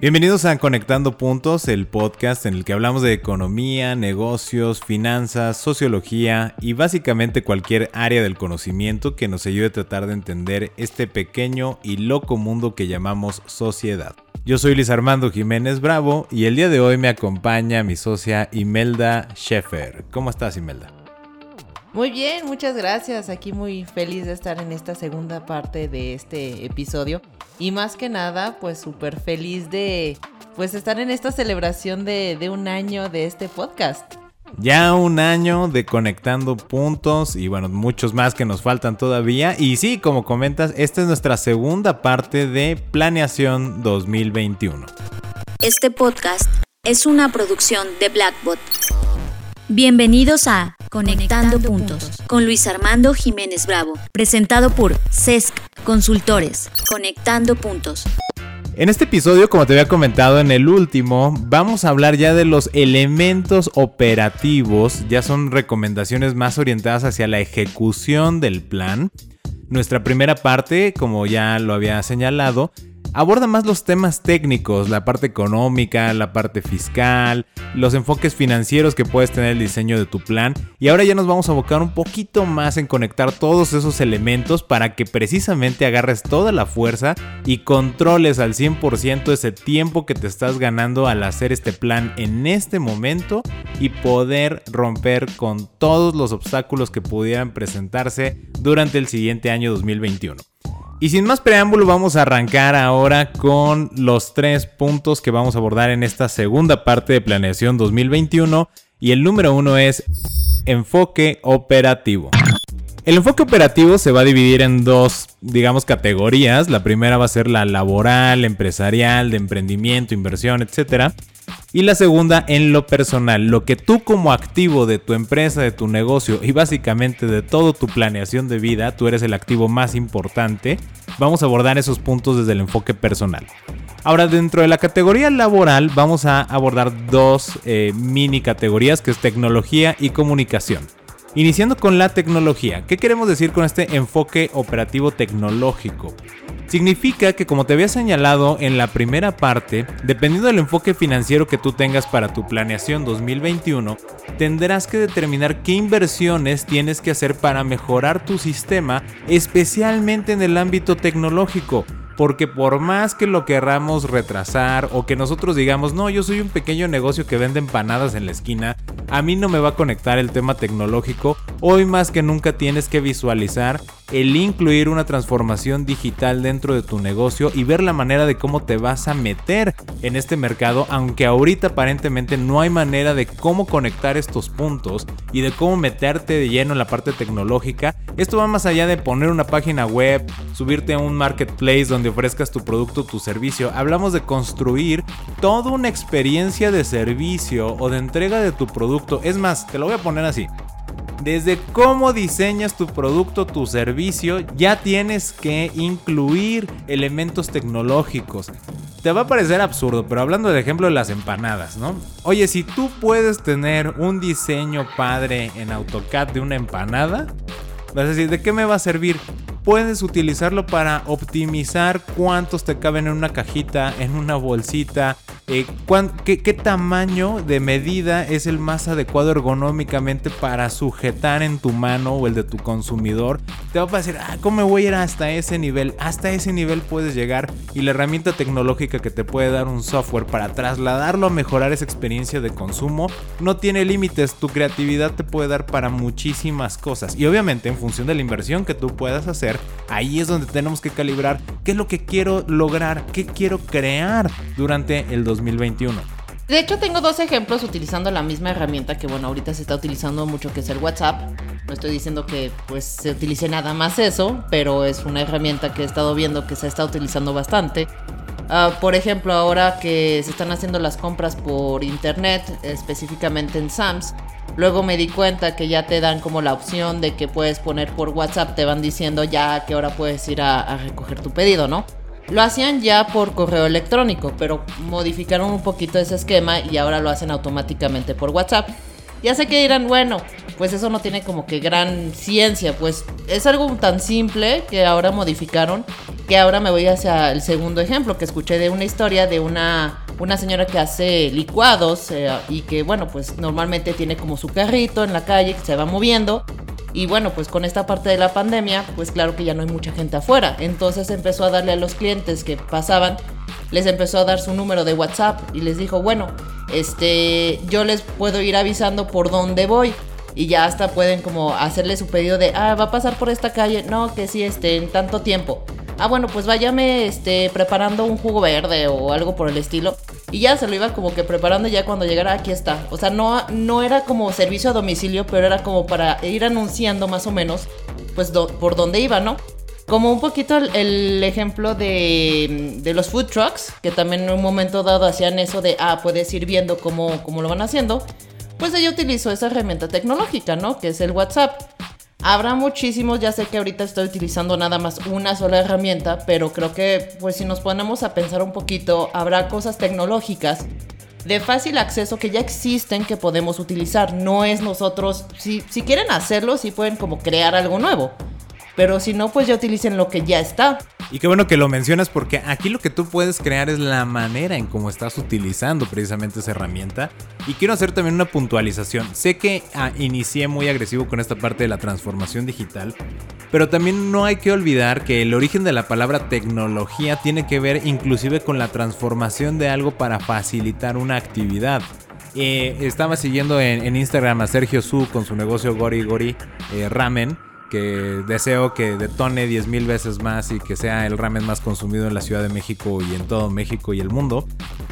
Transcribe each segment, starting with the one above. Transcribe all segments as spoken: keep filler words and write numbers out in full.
Bienvenidos a Conectando Puntos, el podcast en el que hablamos de economía, negocios, finanzas, sociología y básicamente cualquier área del conocimiento que nos ayude a tratar de entender este pequeño y loco mundo que llamamos sociedad. Yo soy Luis Armando Jiménez Bravo y el día de hoy me acompaña mi socia Imelda Schaeffer. ¿Cómo estás, Imelda? Muy bien, muchas gracias. Aquí muy feliz de estar en esta segunda parte de este episodio. Y más que nada, pues súper feliz de pues, estar en esta celebración de, de un año de este podcast. Ya un año de Conectando Puntos y bueno, muchos más que nos faltan todavía. Y sí, como comentas, esta es nuestra segunda parte de Planeación dos mil veintiuno. Este podcast es una producción de Blackbot. Bienvenidos a Conectando, Conectando Puntos, Puntos con Luis Armando Jiménez Bravo, presentado por C E S C Consultores. Conectando Puntos. En este episodio, como te había comentado en el último, vamos a hablar ya de los elementos operativos. Ya son recomendaciones más orientadas hacia la ejecución del plan. Nuestra primera parte, como ya lo había señalado, aborda más los temas técnicos, la parte económica, la parte fiscal, los enfoques financieros que puedes tener el diseño de tu plan. Y ahora ya nos vamos a abocar un poquito más en conectar todos esos elementos para que precisamente agarres toda la fuerza y controles al cien por ciento ese tiempo que te estás ganando al hacer este plan en este momento y poder romper con todos los obstáculos que pudieran presentarse durante el siguiente año dos mil veintiuno. Y sin más preámbulo, vamos a arrancar ahora con los tres puntos que vamos a abordar en esta segunda parte de Planeación dos mil veintiuno. Y el número uno es enfoque operativo. El enfoque operativo se va a dividir en dos, digamos, categorías. La primera va a ser la laboral, empresarial, de emprendimiento, inversión, etcétera. Y la segunda en lo personal, lo que tú como activo de tu empresa, de tu negocio y básicamente de toda tu planeación de vida, tú eres el activo más importante. Vamos a abordar esos puntos desde el enfoque personal. Ahora, dentro de la categoría laboral vamos a abordar dos eh, mini categorías, que es tecnología y comunicación. Iniciando con la tecnología, ¿qué queremos decir con este enfoque operativo tecnológico? Significa que, como te había señalado en la primera parte, dependiendo del enfoque financiero que tú tengas para tu planeación dos mil veintiuno, tendrás que determinar qué inversiones tienes que hacer para mejorar tu sistema, especialmente en el ámbito tecnológico. Porque por más que lo querramos retrasar o que nosotros digamos, no, yo soy un pequeño negocio que vende empanadas en la esquina, a mí no me va a conectar el tema tecnológico, hoy más que nunca tienes que visualizar el incluir una transformación digital dentro de tu negocio y ver la manera de cómo te vas a meter en este mercado, aunque ahorita aparentemente no hay manera de cómo conectar estos puntos y de cómo meterte de lleno en la parte tecnológica. Esto va más allá de poner una página web, subirte a un marketplace donde ofrezcas tu producto, tu servicio. Hablamos de construir toda una experiencia de servicio o de entrega de tu producto. Es más, te lo voy a poner así. Desde cómo diseñas tu producto, tu servicio, ya tienes que incluir elementos tecnológicos. Te va a parecer absurdo, pero hablando del ejemplo de las empanadas, ¿no? Oye, si tú puedes tener un diseño padre en AutoCAD de una empanada, vas a decir, ¿de qué me va a servir? Puedes utilizarlo para optimizar cuántos te caben en una cajita, en una bolsita, eh, cuán, qué, qué tamaño de medida es el más adecuado ergonómicamente para sujetar en tu mano o el de tu consumidor. Te va a parecer, ah, ¿cómo me voy a ir hasta ese nivel? Hasta ese nivel puedes llegar, y la herramienta tecnológica que te puede dar un software para trasladarlo a mejorar esa experiencia de consumo no tiene límites. Tu creatividad te puede dar para muchísimas cosas y obviamente en función de la inversión que tú puedas hacer, ahí es donde tenemos que calibrar qué es lo que quiero lograr, qué quiero crear durante el dos mil veintiuno. De hecho, tengo dos ejemplos utilizando la misma herramienta que, bueno, ahorita se está utilizando mucho, que es el WhatsApp. No estoy diciendo que pues se utilice nada más eso, pero es una herramienta que he estado viendo que se está utilizando bastante. Uh, por ejemplo, ahora que se están haciendo las compras por internet, específicamente en Sams, luego me di cuenta que ya te dan como la opción de que puedes poner por WhatsApp, te van diciendo ya a qué hora puedes ir a, a recoger tu pedido, ¿no? Lo hacían ya por correo electrónico, pero modificaron un poquito ese esquema y ahora lo hacen automáticamente por WhatsApp. Ya sé que dirán, bueno, pues eso no tiene como que gran ciencia, pues es algo tan simple que ahora modificaron, que ahora me voy hacia el segundo ejemplo que escuché de una historia de una, una señora que hace licuados eh, y que, bueno, pues normalmente tiene como su carrito en la calle que se va moviendo. Y bueno, pues con esta parte de la pandemia, pues claro que ya no hay mucha gente afuera. Entonces empezó a darle a los clientes que pasaban, les empezó a dar su número de WhatsApp y les dijo, bueno, este, yo les puedo ir avisando por dónde voy. Y ya hasta pueden como hacerle su pedido de, ah, va a pasar por esta calle, no, que sí, este, en tanto tiempo. Ah, bueno, pues váyame, este, preparando un jugo verde o algo por el estilo. Y ya se lo iba como que preparando ya cuando llegara, aquí está. O sea, no, no era como servicio a domicilio, pero era como para ir anunciando más o menos, pues, do, por dónde iba, ¿no? Como un poquito el, el ejemplo de, de los food trucks, que también en un momento dado hacían eso de, ah, puedes ir viendo cómo, cómo lo van haciendo. Pues ella utilizó esa herramienta tecnológica, ¿no? Que es el WhatsApp. Habrá muchísimos, ya sé que ahorita estoy utilizando nada más una sola herramienta, pero creo que, pues, si nos ponemos a pensar un poquito, habrá cosas tecnológicas de fácil acceso que ya existen que podemos utilizar. No es nosotros, si, si quieren hacerlo, sí pueden como crear algo nuevo, pero si no, pues ya utilicen lo que ya está. Y qué bueno que lo mencionas, porque aquí lo que tú puedes crear es la manera en cómo estás utilizando precisamente esa herramienta. Y quiero hacer también una puntualización. Sé que ah, inicié muy agresivo con esta parte de la transformación digital, pero también no hay que olvidar que el origen de la palabra tecnología tiene que ver inclusive con la transformación de algo para facilitar una actividad. Eh, estaba siguiendo en, en Instagram a Sergio Su con su negocio Gori Gori eh, Ramen, que deseo que detone diez mil veces más y que sea el ramen más consumido en la Ciudad de México y en todo México y el mundo.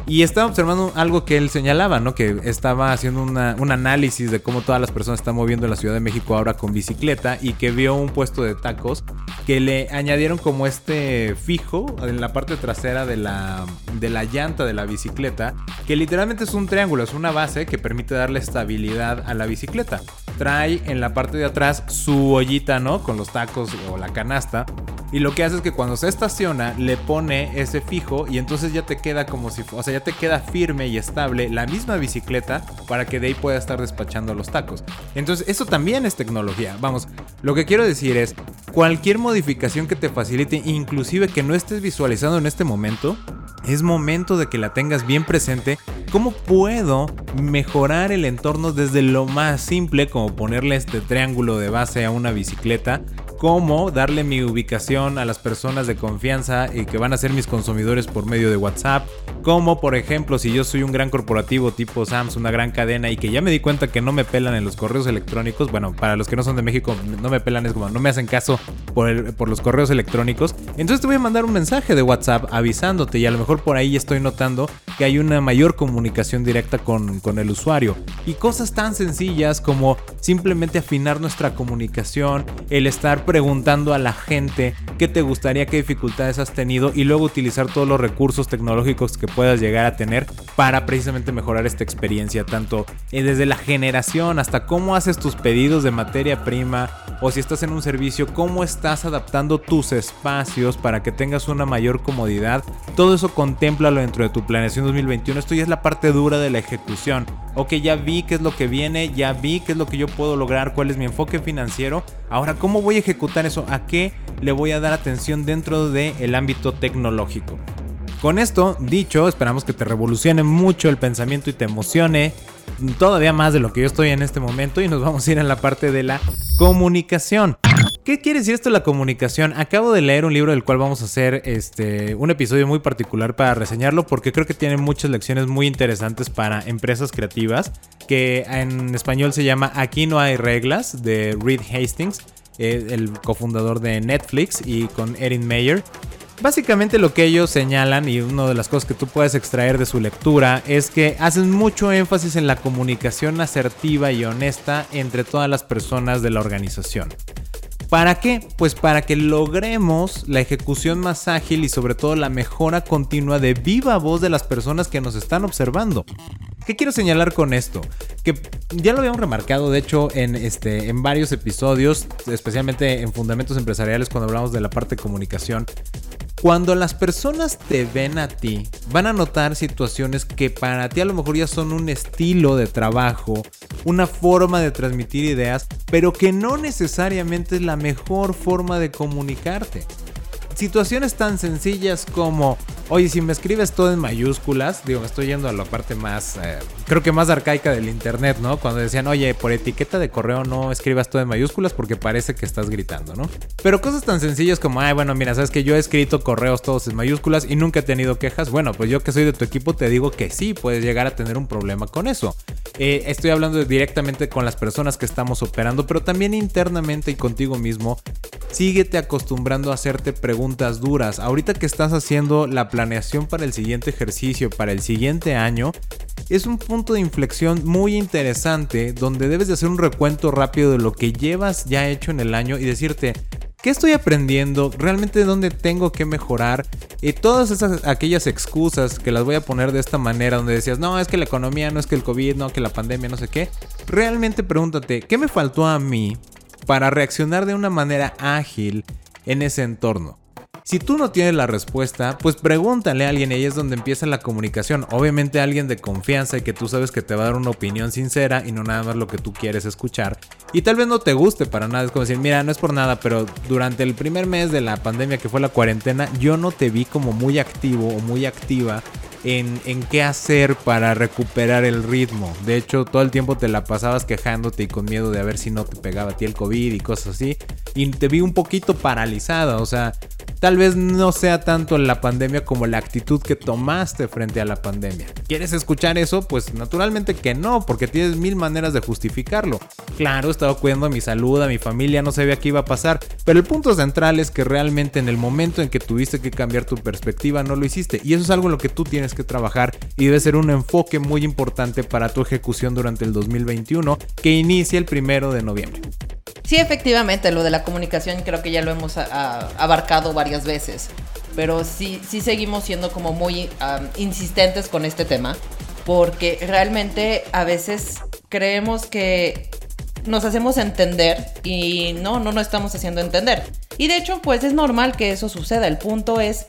Y estaba observando algo que él señalaba, ¿no? Que estaba haciendo una, un análisis de cómo todas las personas están moviendo en la Ciudad de México ahora con bicicleta, y que vio un puesto de tacos que le añadieron como este fijo en la parte trasera de la, de la llanta de la bicicleta, que literalmente es un triángulo, es una base que permite darle estabilidad a la bicicleta. Trae en la parte de atrás su ollita, ¿no? Con los tacos o la canasta, y lo que hace es que cuando se estaciona le pone ese fijo, y entonces ya te queda como si, o sea, ya te queda firme y estable la misma bicicleta para que de ahí pueda estar despachando los tacos. Entonces eso también es tecnología. Vamos, lo que quiero decir es cualquier modificación que te facilite, inclusive que no estés visualizando en este momento, es momento de que la tengas bien presente. ¿Cómo puedo mejorar el entorno desde lo más simple, como ponerle este triángulo de base a una bicicleta? ¿Cómo darle mi ubicación a las personas de confianza y que van a ser mis consumidores por medio de WhatsApp? ¿Cómo, por ejemplo, si yo soy un gran corporativo tipo Sams, una gran cadena, y que ya me di cuenta que no me pelan en los correos electrónicos? Bueno, para los que no son de México, no me pelan es como no me hacen caso por, el, por los correos electrónicos. Entonces te voy a mandar un mensaje de WhatsApp avisándote, y a lo mejor por ahí estoy notando que hay una mayor comunicación directa con, con el usuario. Y cosas tan sencillas como simplemente afinar nuestra comunicación, el estar preguntando a la gente qué te gustaría, qué dificultades has tenido, y luego utilizar todos los recursos tecnológicos que puedas llegar a tener para precisamente mejorar esta experiencia, tanto desde la generación hasta cómo haces tus pedidos de materia prima, o si estás en un servicio, cómo estás adaptando tus espacios para que tengas una mayor comodidad. Todo eso contémplalo dentro de tu planeación dos mil veintiuno. Esto ya es la parte dura de la ejecución. Ok, ya vi qué es lo que viene, ya vi qué es lo que yo puedo lograr, cuál es mi enfoque financiero. Ahora, ¿cómo voy a ejecutar eso? ¿A qué le voy a dar atención dentro del ámbito tecnológico? Con esto dicho, esperamos que te revolucione mucho el pensamiento y te emocione todavía más de lo que yo estoy en este momento, y nos vamos a ir a la parte de la comunicación. ¿Qué quiere decir esto de la comunicación? Acabo de leer un libro del cual vamos a hacer este, un episodio muy particular para reseñarlo, porque creo que tiene muchas lecciones muy interesantes para empresas creativas, que en español se llama Aquí no hay reglas, de Reed Hastings, el cofundador de Netflix, y con Erin Meyer. Básicamente lo que ellos señalan, y una de las cosas que tú puedes extraer de su lectura, es que hacen mucho énfasis en la comunicación asertiva y honesta entre todas las personas de la organización. ¿Para qué? Pues para que logremos la ejecución más ágil y sobre todo la mejora continua de viva voz de las personas que nos están observando. ¿Qué quiero señalar con esto? Que ya lo habíamos remarcado, de hecho, en, este, en varios episodios, especialmente en Fundamentos Empresariales, cuando hablamos de la parte de comunicación. Cuando las personas te ven a ti, van a notar situaciones que para ti a lo mejor ya son un estilo de trabajo, una forma de transmitir ideas, pero que no necesariamente es la mejor forma de comunicarte. Situaciones tan sencillas como, oye, si me escribes todo en mayúsculas, digo, me estoy yendo a la parte más, eh, creo que más arcaica del internet, ¿no? Cuando decían, oye, por etiqueta de correo no escribas todo en mayúsculas porque parece que estás gritando, ¿no? Pero cosas tan sencillas como, ay, bueno, mira, sabes que yo he escrito correos todos en mayúsculas y nunca he tenido quejas. Bueno, pues yo que soy de tu equipo te digo que sí, puedes llegar a tener un problema con eso. Eh, estoy hablando directamente con las personas que estamos operando, pero también internamente y contigo mismo. Síguete acostumbrando a hacerte preguntas duras. Ahorita que estás haciendo la planeación para el siguiente ejercicio, para el siguiente año, es un punto de inflexión muy interesante donde debes de hacer un recuento rápido de lo que llevas ya hecho en el año y decirte, ¿qué estoy aprendiendo? ¿Realmente dónde tengo que mejorar? Y todas esas aquellas excusas que las voy a poner de esta manera, donde decías, no, es que la economía, no es que el COVID, no, que la pandemia, no sé qué. Realmente pregúntate, ¿qué me faltó a mí para reaccionar de una manera ágil en ese entorno? Si tú no tienes la respuesta, pues pregúntale a alguien y ahí es donde empieza la comunicación. Obviamente alguien de confianza y que tú sabes que te va a dar una opinión sincera y no nada más lo que tú quieres escuchar. Y tal vez no te guste para nada, es como decir, mira, no es por nada, pero durante el primer mes de la pandemia que fue la cuarentena, yo no te vi como muy activo o muy activa en, en qué hacer para recuperar el ritmo. De hecho, todo el tiempo te la pasabas quejándote y con miedo de a ver si no te pegaba a ti el COVID y cosas así. Y te vi un poquito paralizada, o sea, tal vez no sea tanto la pandemia como la actitud que tomaste frente a la pandemia. ¿Quieres escuchar eso? Pues naturalmente que no, porque tienes mil maneras de justificarlo. Claro, estaba cuidando a mi salud, a mi familia, no sabía qué iba a pasar, pero el punto central es que realmente en el momento en que tuviste que cambiar tu perspectiva no lo hiciste, y eso es algo en lo que tú tienes que trabajar y debe ser un enfoque muy importante para tu ejecución durante el dos mil veintiuno que inicia el primero de noviembre. Sí, efectivamente, lo de la comunicación creo que ya lo hemos a, a, abarcado varias veces, pero sí, sí seguimos siendo como muy um, insistentes con este tema, porque realmente a veces creemos que nos hacemos entender y no, no nos estamos haciendo entender. Y de hecho, pues es normal que eso suceda, el punto es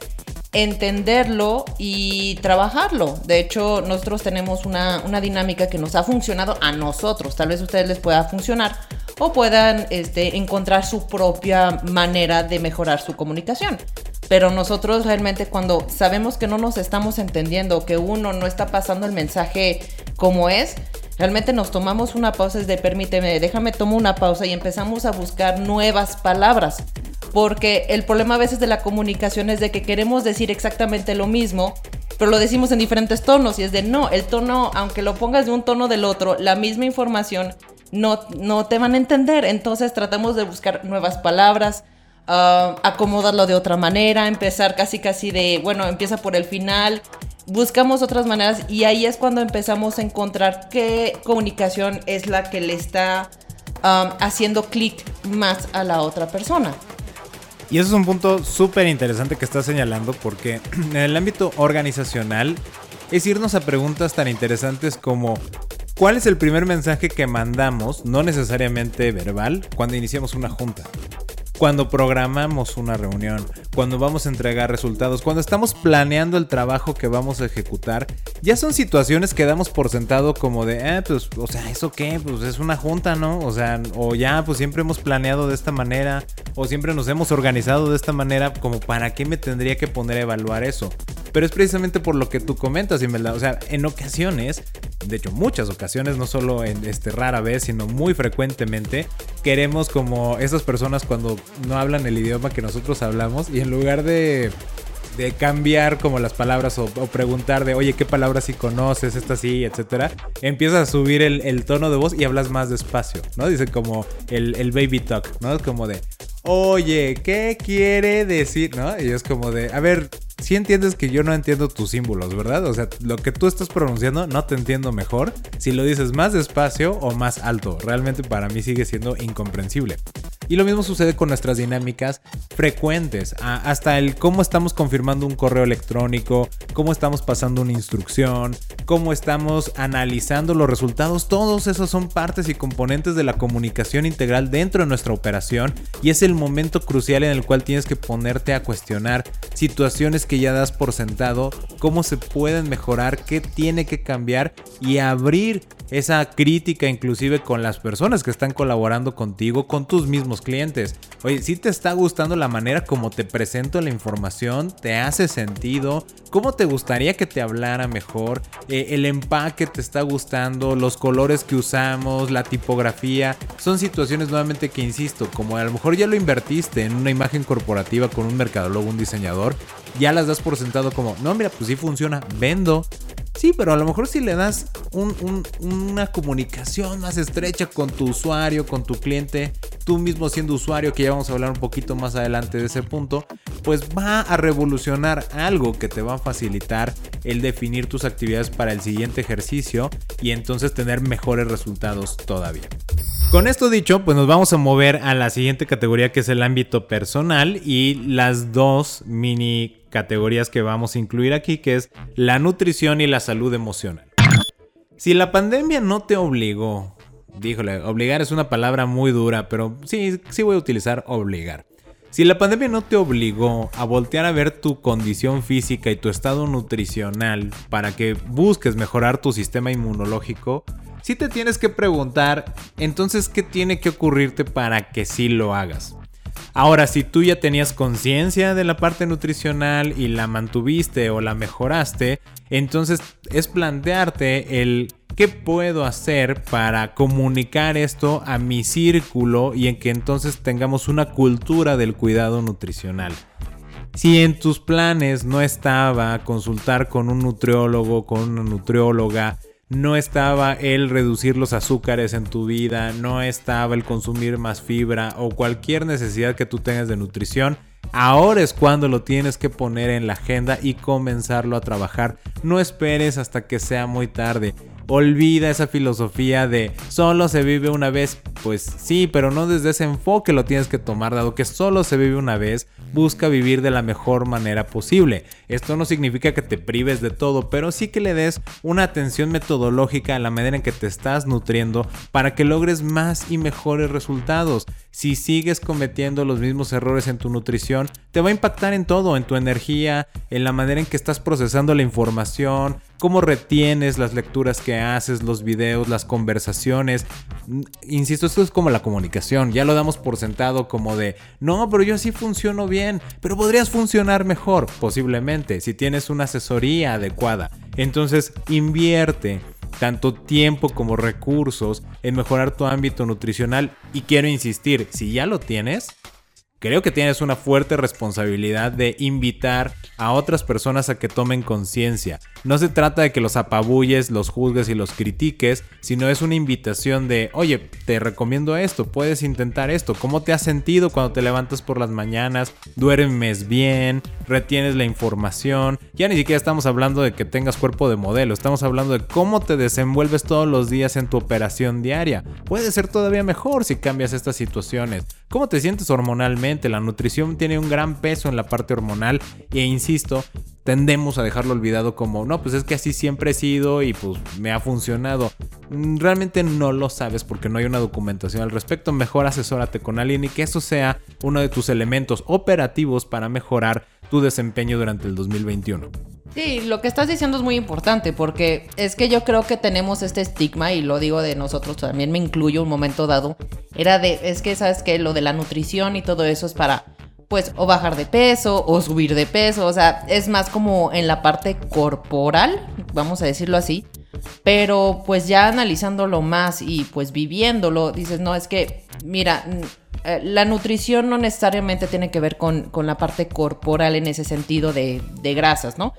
entenderlo y trabajarlo. De hecho, nosotros tenemos una, una dinámica que nos ha funcionado a nosotros, tal vez a ustedes les pueda funcionar, o puedan este, encontrar su propia manera de mejorar su comunicación. Pero nosotros realmente cuando sabemos que no nos estamos entendiendo, que uno no está pasando el mensaje como es, realmente nos tomamos una pausa, es de permíteme, déjame tomo una pausa y empezamos a buscar nuevas palabras. Porque el problema a veces de la comunicación es de que queremos decir exactamente lo mismo, pero lo decimos en diferentes tonos y es de no, el tono, aunque lo pongas de un tono del otro, la misma información, No, no te van a entender, entonces tratamos de buscar nuevas palabras, uh, acomodarlo de otra manera, empezar casi casi de, bueno, empieza por el final, buscamos otras maneras y ahí es cuando empezamos a encontrar qué comunicación es la que le está um, haciendo clic más a la otra persona. Y eso es un punto súper interesante que estás señalando porque en el ámbito organizacional es irnos a preguntas tan interesantes como ¿cuál es el primer mensaje que mandamos, no necesariamente verbal, cuando iniciamos una junta? Cuando programamos una reunión, cuando vamos a entregar resultados, cuando estamos planeando el trabajo que vamos a ejecutar, ya son situaciones que damos por sentado como de, eh, pues, o sea, ¿eso qué? Pues es una junta, ¿no? O sea, o ya, pues siempre hemos planeado de esta manera, o siempre nos hemos organizado de esta manera, como ¿para qué me tendría que poner a evaluar eso? Pero es precisamente por lo que tú comentas, Imelda. O sea, en ocasiones, de hecho muchas ocasiones, no solo en este rara vez, sino muy frecuentemente, queremos como esas personas cuando no hablan el idioma que nosotros hablamos y en lugar de, de cambiar como las palabras o, o preguntar de oye, ¿qué palabras sí conoces? Esta sí, etcétera, empiezas a subir el, el tono de voz y hablas más despacio, ¿no? Dice como el, el baby talk, ¿no? Es como de oye, ¿qué quiere decir? ¿No? Y es como de, a ver, si entiendes que yo no entiendo tus símbolos, ¿verdad? O sea, lo que tú estás pronunciando no te entiendo mejor si lo dices más despacio o más alto. Realmente para mí sigue siendo incomprensible. Y lo mismo sucede con nuestras dinámicas frecuentes, hasta el cómo estamos confirmando un correo electrónico, cómo estamos pasando una instrucción, cómo estamos analizando los resultados. Todos esos son partes y componentes de la comunicación integral dentro de nuestra operación, y es el momento crucial en el cual tienes que ponerte a cuestionar situaciones que ya das por sentado, cómo se pueden mejorar, qué tiene que cambiar, y abrir esa crítica inclusive con las personas que están colaborando contigo, con tus mismos clientes. Oye, si te está gustando la manera como te presento la información, ¿te hace sentido? ¿Cómo te gustaría que te hablara mejor? Eh, ¿El empaque te está gustando? ¿Los colores que usamos? ¿La tipografía? Son situaciones nuevamente que, insisto, como a lo mejor ya lo invertiste en una imagen corporativa con un mercadólogo, un diseñador, ya las das por sentado como, no, mira, pues sí funciona, vendo. Sí, pero a lo mejor si le das un, un, una comunicación más estrecha con tu usuario, con tu cliente, tú mismo siendo usuario, que ya vamos a hablar un poquito más adelante de ese punto, pues va a revolucionar algo que te va a facilitar el definir tus actividades para el siguiente ejercicio y entonces tener mejores resultados todavía. Con esto dicho, pues nos vamos a mover a la siguiente categoría, que es el ámbito personal, y las dos mini categorías que vamos a incluir aquí, que es la nutrición y la salud emocional. Si la pandemia no te obligó, díjole, obligar es una palabra muy dura, pero sí, sí voy a utilizar obligar. Si la pandemia no te obligó a voltear a ver tu condición física y tu estado nutricional para que busques mejorar tu sistema inmunológico, sí te tienes que preguntar, entonces, ¿qué tiene que ocurrirte para que sí lo hagas? Ahora, si tú ya tenías conciencia de la parte nutricional y la mantuviste o la mejoraste, entonces es plantearte el qué puedo hacer para comunicar esto a mi círculo y en que entonces tengamos una cultura del cuidado nutricional. Si en tus planes no estaba consultar con un nutriólogo, con una nutrióloga, no estaba el reducir los azúcares en tu vida, no estaba el consumir más fibra o cualquier necesidad que tú tengas de nutrición, ahora es cuando lo tienes que poner en la agenda y comenzarlo a trabajar. No esperes hasta que sea muy tarde. Olvida esa filosofía de solo se vive una vez. Pues sí, pero no desde ese enfoque lo tienes que tomar, dado que solo se vive una vez. Busca vivir de la mejor manera posible. Esto no significa que te prives de todo, pero sí que le des una atención metodológica a la manera en que te estás nutriendo para que logres más y mejores resultados. Si sigues cometiendo los mismos errores en tu nutrición, te va a impactar en todo, en tu energía, en la manera en que estás procesando la información, cómo retienes las lecturas que haces, los videos, las conversaciones. Insisto, esto es como la comunicación. Ya lo damos por sentado como de, no, pero yo así funciono bien, pero podrías funcionar mejor, posiblemente, si tienes una asesoría adecuada. Entonces, invierte tanto tiempo como recursos en mejorar tu ámbito nutricional. Y quiero insistir, si ya lo tienes, creo que tienes una fuerte responsabilidad de invitar a otras personas a que tomen conciencia. No se trata de que los apabulles, los juzgues y los critiques, sino es una invitación de, oye, te recomiendo esto, puedes intentar esto. ¿Cómo te has sentido cuando te levantas por las mañanas? ¿Duermes bien? ¿Retienes la información? Ya ni siquiera estamos hablando de que tengas cuerpo de modelo, estamos hablando de cómo te desenvuelves todos los días en tu operación diaria. Puede ser todavía mejor si cambias estas situaciones. ¿Cómo te sientes hormonalmente? La nutrición tiene un gran peso en la parte hormonal e insisto, tendemos a dejarlo olvidado como, no, pues es que así siempre he sido y pues me ha funcionado. Realmente no lo sabes porque no hay una documentación al respecto. Mejor asesórate con alguien y que eso sea uno de tus elementos operativos para mejorar tu desempeño durante el dos mil veintiuno. Sí, lo que estás diciendo es muy importante porque es que yo creo que tenemos este estigma, y lo digo de nosotros, también me incluyo un momento dado, era de, es que sabes que lo de la nutrición y todo eso es para, pues, o bajar de peso o subir de peso, o sea, es más como en la parte corporal, vamos a decirlo así, pero pues ya analizándolo más y pues viviéndolo, dices, no, es que, mira, la nutrición no necesariamente tiene que ver con, con la parte corporal en ese sentido de, de grasas, ¿no?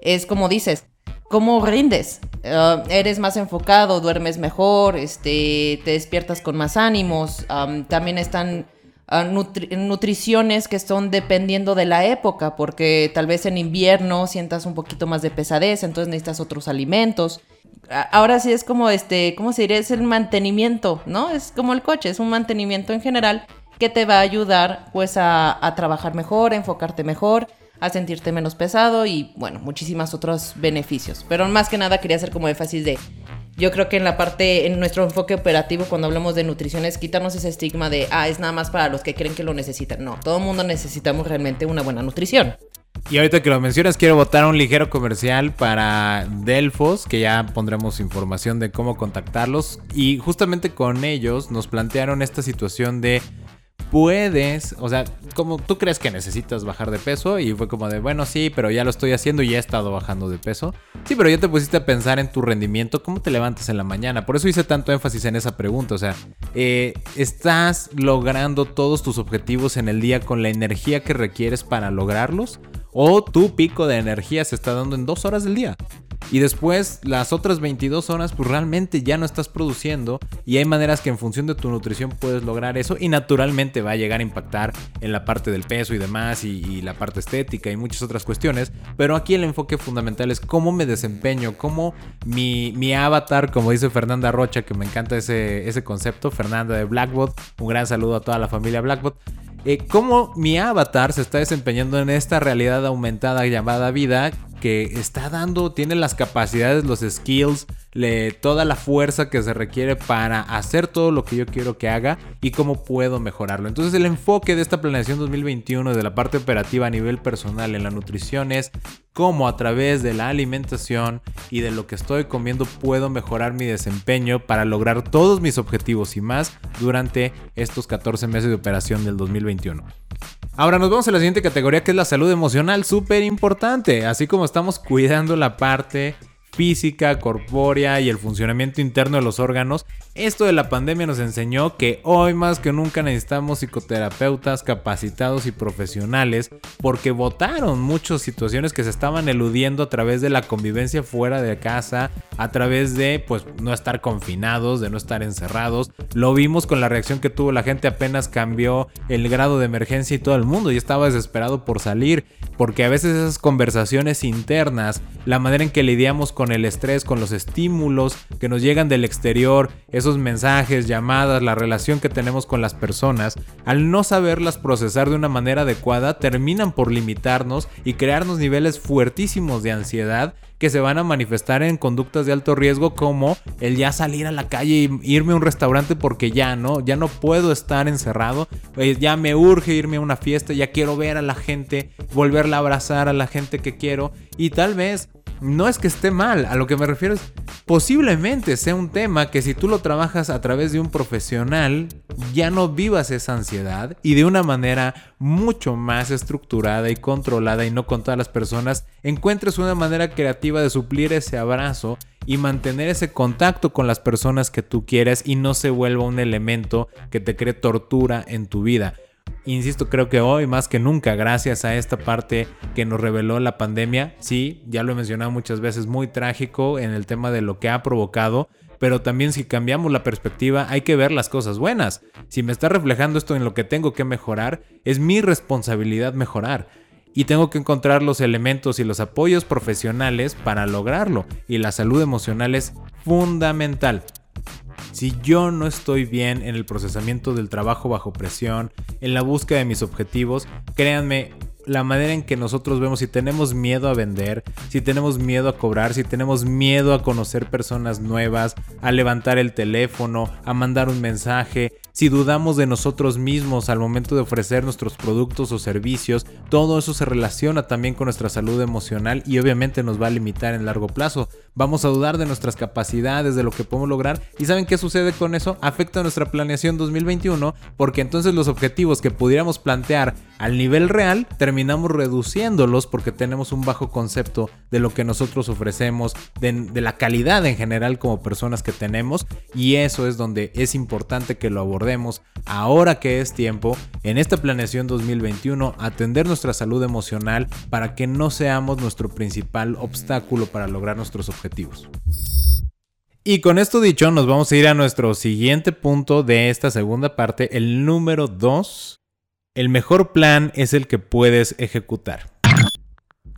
Es como dices, ¿cómo rindes? Uh, eres más enfocado, duermes mejor, este, te despiertas con más ánimos. Um, también están uh, nutri- nutriciones que son dependiendo de la época, porque tal vez en invierno sientas un poquito más de pesadez, entonces necesitas otros alimentos. Ahora sí es como, este, ¿cómo se diría? Es el mantenimiento, ¿no? Es como el coche, es un mantenimiento en general que te va a ayudar pues a, a trabajar mejor, a enfocarte mejor, a sentirte menos pesado y bueno, muchísimos otros beneficios. Pero más que nada quería hacer como énfasis de, yo creo que en la parte, en nuestro enfoque operativo, cuando hablamos de nutrición, es quitarnos ese estigma de, ah, es nada más para los que creen que lo necesitan. No, todo el mundo necesitamos realmente una buena nutrición. Y ahorita que lo mencionas, quiero botar un ligero comercial para Delfos, que ya pondremos información de cómo contactarlos. Y justamente con ellos nos plantearon esta situación de, puedes, o sea, como tú crees que necesitas bajar de peso, y fue como de, bueno, sí, pero ya lo estoy haciendo y ya he estado bajando de peso. Sí, pero ya te pusiste a pensar en tu rendimiento, cómo te levantas en la mañana. Por eso hice tanto énfasis en esa pregunta, o sea, eh, ¿estás logrando todos tus objetivos en el día con la energía que requieres para lograrlos? ¿O tu pico de energía se está dando en dos horas del día? Y después las otras veintidós horas pues realmente ya no estás produciendo, y hay maneras que en función de tu nutrición puedes lograr eso, y naturalmente va a llegar a impactar en la parte del peso y demás y, y la parte estética y muchas otras cuestiones, pero aquí el enfoque fundamental es cómo me desempeño, cómo mi, mi avatar, como dice Fernanda Rocha, que me encanta ese, ese concepto, Fernanda de Blackbot, un gran saludo a toda la familia Blackbot. Eh, cómo mi avatar se está desempeñando en esta realidad aumentada llamada vida, que está dando, tiene las capacidades, los skills, le, toda la fuerza que se requiere para hacer todo lo que yo quiero que haga, y cómo puedo mejorarlo. Entonces el enfoque de esta planeación dos mil veintiuno de la parte operativa a nivel personal en la nutrición es cómo a través de la alimentación y de lo que estoy comiendo puedo mejorar mi desempeño para lograr todos mis objetivos y más durante estos catorce meses de operación del dos mil veintiuno. Ahora nos vamos a la siguiente categoría, que es la salud emocional, súper importante. Así como estamos cuidando la parte física, corpórea y el funcionamiento interno de los órganos, esto de la pandemia nos enseñó que hoy más que nunca necesitamos psicoterapeutas capacitados y profesionales, porque botaron muchas situaciones que se estaban eludiendo a través de la convivencia fuera de casa, a través de pues no estar confinados, de no estar encerrados. Lo vimos con la reacción que tuvo la gente apenas cambió el grado de emergencia y todo el mundo ya estaba desesperado por salir, porque a veces esas conversaciones internas, la manera en que lidiamos con el estrés, con los estímulos que nos llegan del exterior, esos mensajes, llamadas, la relación que tenemos con las personas, al no saberlas procesar de una manera adecuada, terminan por limitarnos y crearnos niveles fuertísimos de ansiedad que se van a manifestar en conductas de alto riesgo, como el ya salir a la calle e irme a un restaurante porque ya no, ya no puedo estar encerrado, ya me urge irme a una fiesta, ya quiero ver a la gente, volverla a abrazar a la gente que quiero. Y tal vez no es que esté mal, a lo que me refiero es posiblemente sea un tema que si tú lo trabajas a través de un profesional ya no vivas esa ansiedad, y de una manera mucho más estructurada y controlada y no con todas las personas encuentres una manera creativa de suplir ese abrazo y mantener ese contacto con las personas que tú quieres, y no se vuelva un elemento que te cree tortura en tu vida. Insisto, creo que hoy más que nunca, gracias a esta parte que nos reveló la pandemia, sí, ya lo he mencionado muchas veces, muy trágico en el tema de lo que ha provocado, pero también si cambiamos la perspectiva hay que ver las cosas buenas. Si me está reflejando esto en lo que tengo que mejorar, es mi responsabilidad mejorar. Y tengo que encontrar los elementos y los apoyos profesionales para lograrlo. Y la salud emocional es fundamental. Si yo no estoy bien en el procesamiento del trabajo bajo presión, en la búsqueda de mis objetivos, créanme, la manera en que nosotros vemos, si tenemos miedo a vender, si tenemos miedo a cobrar, si tenemos miedo a conocer personas nuevas, a levantar el teléfono, a mandar un mensaje, si dudamos de nosotros mismos al momento de ofrecer nuestros productos o servicios, todo eso se relaciona también con nuestra salud emocional y obviamente nos va a limitar en largo plazo. Vamos a dudar de nuestras capacidades, de lo que podemos lograr, y ¿saben qué sucede con eso? Afecta nuestra planeación dos mil veintiuno, porque entonces los objetivos que pudiéramos plantear al nivel real terminamos reduciéndolos porque tenemos un bajo concepto de lo que nosotros ofrecemos, de, de la calidad en general como personas que tenemos, y eso es donde es importante que lo abordemos ahora que es tiempo, en esta planeación dos mil veintiuno, atender nuestra salud emocional para que no seamos nuestro principal obstáculo para lograr nuestros objetivos. Objetivos. Y con esto dicho, nos vamos a ir a nuestro siguiente punto de esta segunda parte, el número dos. El mejor plan es el que puedes ejecutar.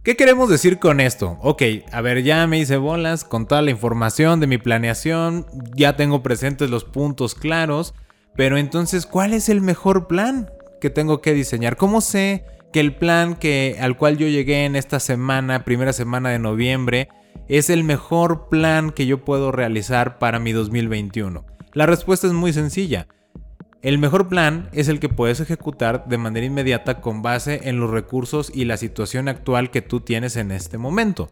¿Qué queremos decir con esto? Ok, a ver, ya me hice bolas con toda la información de mi planeación, ya tengo presentes los puntos claros, Pero entonces, ¿cuál es el mejor plan que tengo que diseñar? ¿Cómo sé que el plan que, al cual yo llegué en esta semana, primera semana de noviembre, es el mejor plan que yo puedo realizar para mi dos mil veintiuno? La respuesta es muy sencilla. El mejor plan es el que puedes ejecutar de manera inmediata con base en los recursos y la situación actual que tú tienes en este momento.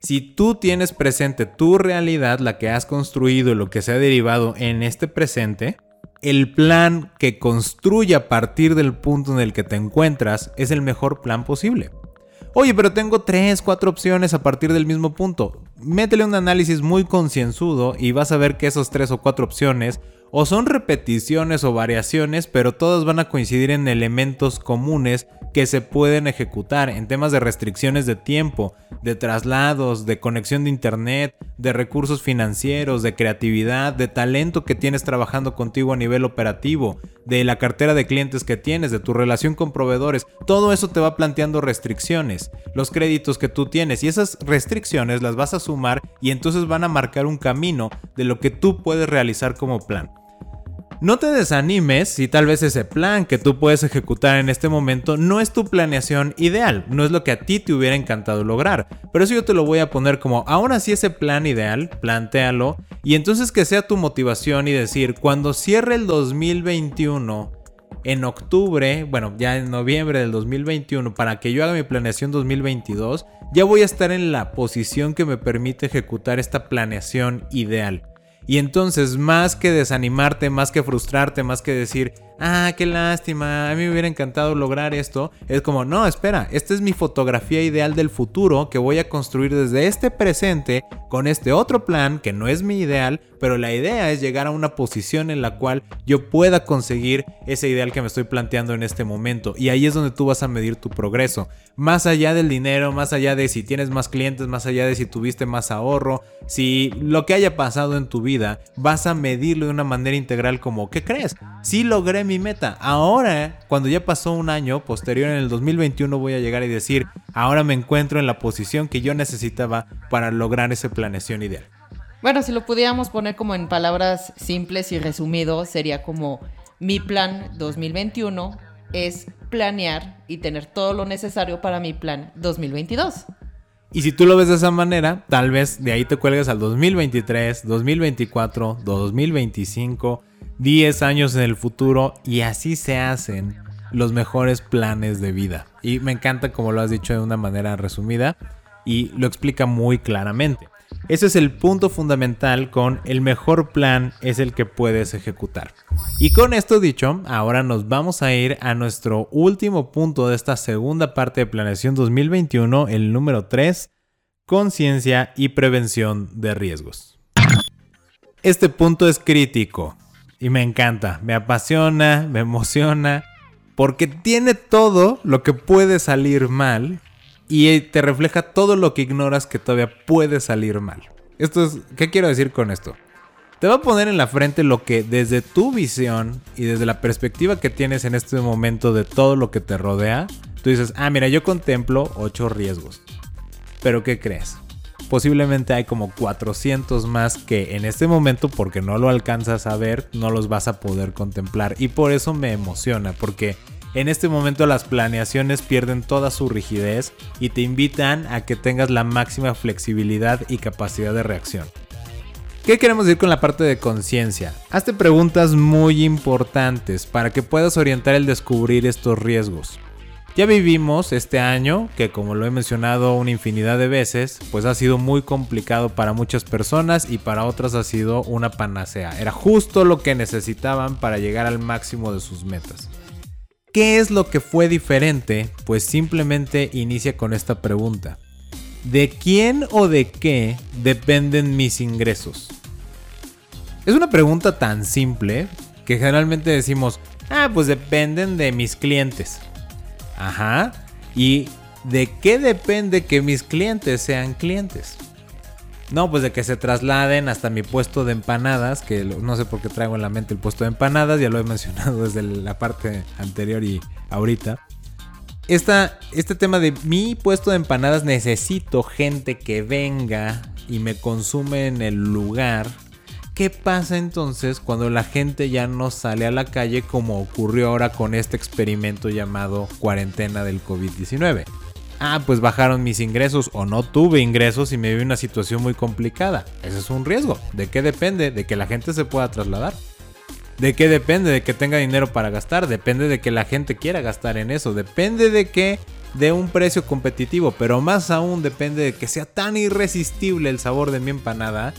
Si tú tienes presente tu realidad, la que has construido y lo que se ha derivado en este presente, el plan que construye a partir del punto en el que te encuentras es el mejor plan posible. Oye, pero tengo tres, cuatro opciones a partir del mismo punto. Métele un análisis muy concienzudo y vas a ver que esas tres o cuatro opciones o son repeticiones o variaciones, pero todas van a coincidir en elementos comunes que se pueden ejecutar en temas de restricciones de tiempo, de traslados, de conexión de internet, de recursos financieros, de creatividad, de talento que tienes trabajando contigo a nivel operativo, de la cartera de clientes que tienes, de tu relación con proveedores. Todo eso te va planteando restricciones, los créditos que tú tienes, y esas restricciones las vas a sumar y entonces van a marcar un camino de lo que tú puedes realizar como plan. No te desanimes si tal vez ese plan que tú puedes ejecutar en este momento no es tu planeación ideal, no es lo que a ti te hubiera encantado lograr, pero eso yo te lo voy a poner como, aún así ese plan ideal, plantéalo, y entonces que sea tu motivación y decir, cuando cierre el dos mil veintiuno, en octubre, bueno, ya en noviembre del dos mil veintiuno, para que yo haga mi planeación dos mil veintidós, ya voy a estar en la posición que me permite ejecutar esta planeación ideal. Y entonces, más que desanimarte, más que frustrarte, más que decir, ah, qué lástima, a mí me hubiera encantado lograr esto, es como, no, espera, esta es mi fotografía ideal del futuro que voy a construir desde este presente con este otro plan que no es mi ideal, pero la idea es llegar a una posición en la cual yo pueda conseguir ese ideal que me estoy planteando en este momento. Y ahí es donde tú vas a medir tu progreso, más allá del dinero, más allá de si tienes más clientes, más allá de si tuviste más ahorro, si lo que haya pasado en tu vida, vas a medirlo de una manera integral como, ¿qué crees? Sí logré mi Mi meta. Ahora, cuando ya pasó un año posterior, en el dos mil veintiuno, voy a llegar y decir, ahora me encuentro en la posición que yo necesitaba para lograr esa planeación ideal. Bueno, si lo pudiéramos poner como en palabras simples y resumido, sería como mi plan dos mil veintiuno es planear y tener todo lo necesario para mi plan dos mil veintidós. Y si tú lo ves de esa manera, tal vez de ahí te cuelgues al dos mil veintitrés, dos mil veinticuatro, dos mil veinticinco... diez años en el futuro, y así se hacen los mejores planes de vida. Y me encanta como lo has dicho de una manera resumida y lo explica muy claramente. Ese es el punto fundamental con el mejor plan es el que puedes ejecutar. Y con esto dicho, ahora nos vamos a ir a nuestro último punto de esta segunda parte de Planeación dos mil veintiuno, el número tres, conciencia y prevención de riesgos. Este punto es crítico. Y me encanta, me apasiona, me emociona, porque tiene todo lo que puede salir mal y te refleja todo lo que ignoras que todavía puede salir mal. Esto es, ¿qué quiero decir con esto? Te va a poner en la frente lo que desde tu visión y desde la perspectiva que tienes en este momento de todo lo que te rodea, tú dices, ah, mira, yo contemplo ocho riesgos. ¿Pero qué crees? Posiblemente hay como cuatrocientos más que en este momento, porque no lo alcanzas a ver, no los vas a poder contemplar. Y por eso me emociona, porque en este momento las planeaciones pierden toda su rigidez y te invitan a que tengas la máxima flexibilidad y capacidad de reacción. ¿Qué queremos decir con la parte de conciencia? Hazte preguntas muy importantes para que puedas orientar el descubrir estos riesgos. Ya vivimos este año, que como lo he mencionado una infinidad de veces, pues ha sido muy complicado para muchas personas y para otras ha sido una panacea. Era justo lo que necesitaban para llegar al máximo de sus metas. ¿Qué es lo que fue diferente? Pues simplemente inicia con esta pregunta. ¿De quién o de qué dependen mis ingresos? Es una pregunta tan simple que generalmente decimos, ah, pues dependen de mis clientes. Ajá, ¿y de qué depende que mis clientes sean clientes? No, pues de que se trasladen hasta mi puesto de empanadas, que no sé por qué traigo en la mente el puesto de empanadas, ya lo he mencionado desde la parte anterior y ahorita. Esta, este tema de mi puesto de empanadas, necesito gente que venga y me consume en el lugar, ¿Qué pasa entonces cuando la gente ya no sale a la calle como ocurrió ahora con este experimento llamado cuarentena del COVID diecinueve? Ah, pues bajaron mis ingresos o no tuve ingresos y me vi una situación muy complicada. Ese es un riesgo. ¿De qué depende? ¿De que la gente se pueda trasladar? ¿De qué depende? ¿De que tenga dinero para gastar? Depende de que la gente quiera gastar en eso. Depende de que dé un precio competitivo. Pero más aún depende de que sea tan irresistible el sabor de mi empanada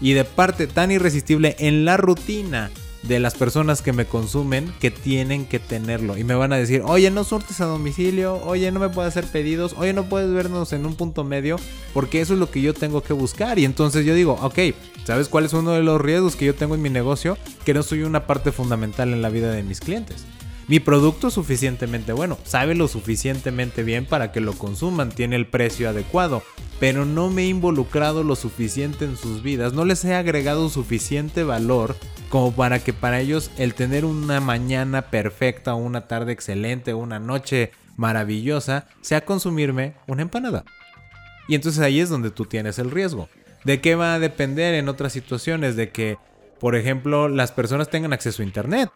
y de parte tan irresistible en la rutina de las personas que me consumen, que tienen que tenerlo y me van a decir, oye, no surtes a domicilio, oye, no me puedes hacer pedidos, oye, no puedes vernos en un punto medio, porque eso es lo que yo tengo que buscar. Y entonces yo digo, ok, ¿sabes cuál es uno de los riesgos que yo tengo en mi negocio? Que no soy una parte fundamental en la vida de mis clientes. Mi producto es suficientemente bueno, sabe lo suficientemente bien para que lo consuman, tiene el precio adecuado, pero no me he involucrado lo suficiente en sus vidas, no les he agregado suficiente valor como para que para ellos el tener una mañana perfecta, una tarde excelente, una noche maravillosa, sea consumirme una empanada. Y entonces ahí es donde tú tienes el riesgo. ¿De qué va a depender en otras situaciones? De que, por ejemplo, las personas tengan acceso a internet,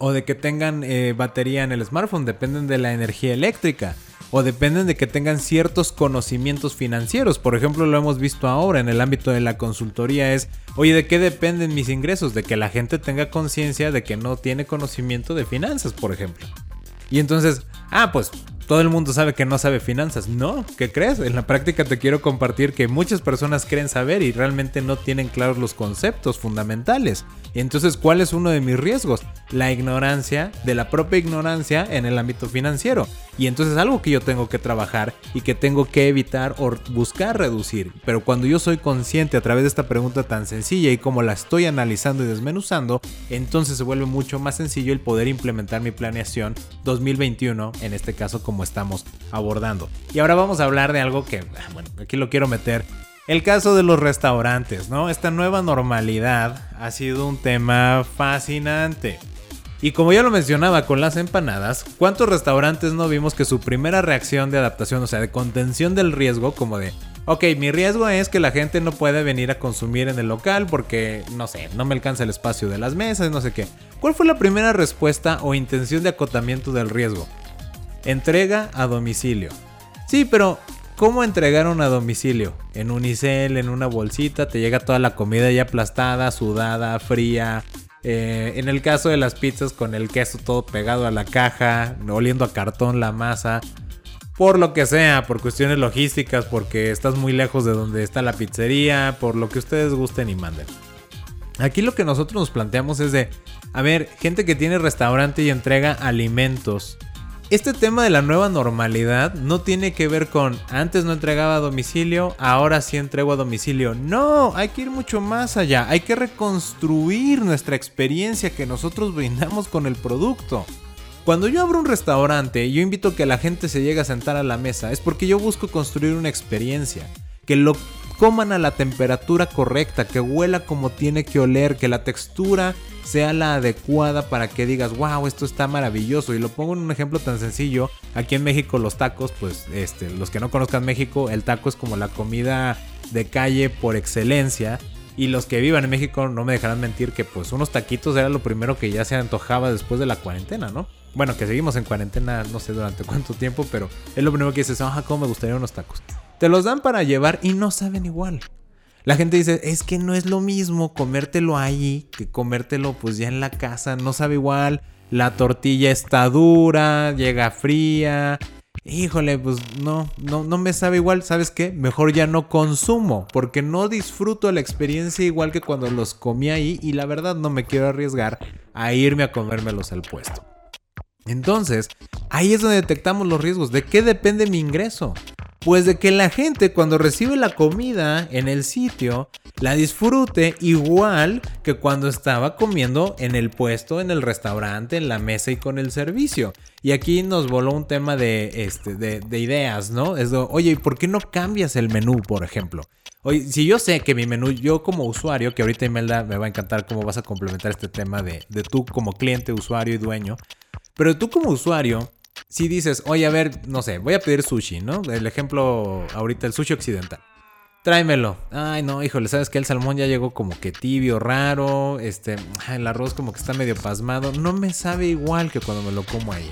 o de que tengan eh, batería en el smartphone, dependen de la energía eléctrica, o dependen de que tengan ciertos conocimientos financieros. Por ejemplo, lo hemos visto ahora en el ámbito de la consultoría es, oye, ¿de qué dependen mis ingresos? De que la gente tenga conciencia de que no tiene conocimiento de finanzas, por ejemplo. Y entonces, ah, pues todo el mundo sabe que no sabe finanzas. No, ¿qué crees? En la práctica te quiero compartir que muchas personas creen saber y realmente no tienen claros los conceptos fundamentales. Entonces, ¿cuál es uno de mis riesgos? La ignorancia, de la propia ignorancia en el ámbito financiero. Y entonces algo que yo tengo que trabajar y que tengo que evitar o buscar reducir. Pero cuando yo soy consciente a través de esta pregunta tan sencilla y como la estoy analizando y desmenuzando, entonces se vuelve mucho más sencillo el poder implementar mi planeación dos mil veintiuno, en este caso como estamos abordando. Y ahora vamos a hablar de algo que, bueno, aquí lo quiero meter. El caso de los restaurantes, ¿no? Esta nueva normalidad ha sido un tema fascinante. Y como ya lo mencionaba con las empanadas, ¿cuántos restaurantes no vimos que su primera reacción de adaptación, o sea, de contención del riesgo, como de, ok, mi riesgo es que la gente no puede venir a consumir en el local porque, no sé, no me alcanza el espacio de las mesas, no sé qué? ¿Cuál fue la primera respuesta o intención de acotamiento del riesgo? Entrega a domicilio. Sí, pero ¿cómo entregaron a domicilio? En unicel, en una bolsita, te llega toda la comida ya aplastada, sudada, fría. Eh, en el caso de las pizzas, con el queso todo pegado a la caja, oliendo a cartón la masa. Por lo que sea, por cuestiones logísticas, porque estás muy lejos de donde está la pizzería, por lo que ustedes gusten y manden. Aquí lo que nosotros nos planteamos es de, a ver, gente que tiene restaurante y entrega alimentos. Este tema de la nueva normalidad no tiene que ver con antes no entregaba a domicilio, ahora sí entrego a domicilio. No, hay que ir mucho más allá. Hay que reconstruir nuestra experiencia que nosotros brindamos con el producto. Cuando yo abro un restaurante y yo invito a que la gente se llegue a sentar a la mesa, es porque yo busco construir una experiencia. Que lo coman a la temperatura correcta, que huela como tiene que oler, que la textura sea la adecuada para que digas, wow, esto está maravilloso. Y lo pongo en un ejemplo tan sencillo. Aquí en México los tacos, pues este, los que no conozcan México, el taco es como la comida de calle por excelencia. Y los que vivan en México no me dejarán mentir que pues unos taquitos era lo primero que ya se antojaba después de la cuarentena, ¿no? Bueno, que seguimos en cuarentena, no sé durante cuánto tiempo, pero es lo primero que dices, ah, cómo me gustaría unos tacos. Te los dan para llevar y no saben igual. La gente dice, es que no es lo mismo comértelo ahí que comértelo pues ya en la casa, no sabe igual, la tortilla está dura, llega fría, híjole, pues no, no, no me sabe igual, ¿sabes qué? Mejor ya no consumo, porque no disfruto la experiencia igual que cuando los comí ahí y la verdad no me quiero arriesgar a irme a comérmelos al puesto. Entonces, ahí es donde detectamos los riesgos. ¿De qué depende mi ingreso? Pues de que la gente cuando recibe la comida en el sitio la disfrute igual que cuando estaba comiendo en el puesto, en el restaurante, en la mesa y con el servicio. Y aquí nos voló un tema de, este, de, de ideas, ¿no? Es de, oye, ¿y por qué no cambias el menú, por ejemplo? Oye, si yo sé que mi menú, yo como usuario, que ahorita Imelda me va a encantar cómo vas a complementar este tema de, de tú como cliente, usuario y dueño, pero tú como usuario, si dices, oye, a ver, no sé, voy a pedir sushi, ¿no? El ejemplo ahorita, el sushi occidental. tráemelo. Ay, no, híjole, ¿sabes qué? El salmón ya llegó como que tibio, raro. Este, el arroz como que está medio pasmado. No me sabe igual que cuando me lo como ahí.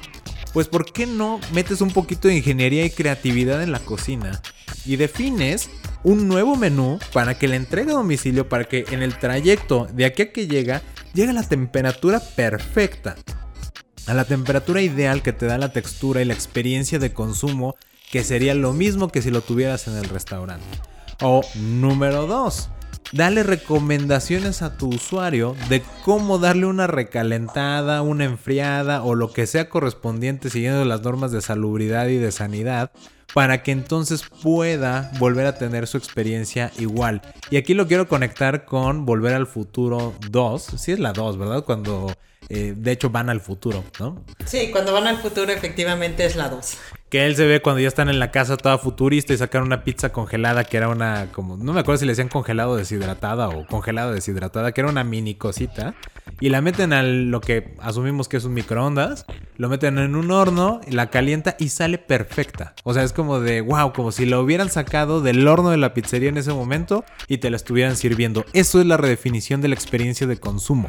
Pues, ¿por qué no metes un poquito de ingeniería y creatividad en la cocina? Y defines un nuevo menú para que la entregue a domicilio, para que en el trayecto de aquí a que llega, llegue a la temperatura perfecta. A la temperatura ideal que te da la textura y la experiencia de consumo, que sería lo mismo que si lo tuvieras en el restaurante. O número dos, dale recomendaciones a tu usuario de cómo darle una recalentada, una enfriada o lo que sea correspondiente siguiendo las normas de salubridad y de sanidad, para que entonces pueda volver a tener su experiencia igual. Y aquí lo quiero conectar con Volver al Futuro dos. Sí es la dos, ¿verdad? Cuando eh, de hecho van al futuro, ¿no? Sí, cuando van al futuro efectivamente es la dos. Que él se ve cuando ya están en la casa toda futurista y sacaron una pizza congelada que era una, como, no me acuerdo si le decían congelado deshidratada o congelado deshidratada, que era una mini cosita. Y la meten a lo que asumimos que es un microondas, lo meten en un horno, la calienta y sale perfecta. O sea, es como de wow, como si lo hubieran sacado del horno de la pizzería en ese momento y te la estuvieran sirviendo. Eso es la redefinición de la experiencia de consumo.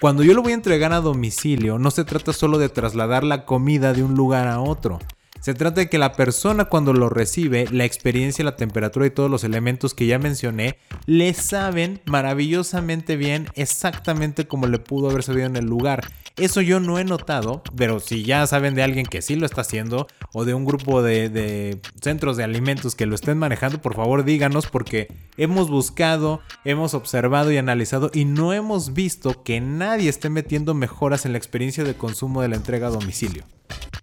Cuando yo lo voy a entregar a domicilio, no se trata solo de trasladar la comida de un lugar a otro. Se trata de que la persona cuando lo recibe, la experiencia, la temperatura y todos los elementos que ya mencioné, le saben maravillosamente bien, exactamente como le pudo haber sabido en el lugar. Eso yo no he notado, pero si ya saben de alguien que sí lo está haciendo o de un grupo de, de centros de alimentos que lo estén manejando, por favor díganos, porque hemos buscado, hemos observado y analizado y no hemos visto que nadie esté metiendo mejoras en la experiencia de consumo de la entrega a domicilio.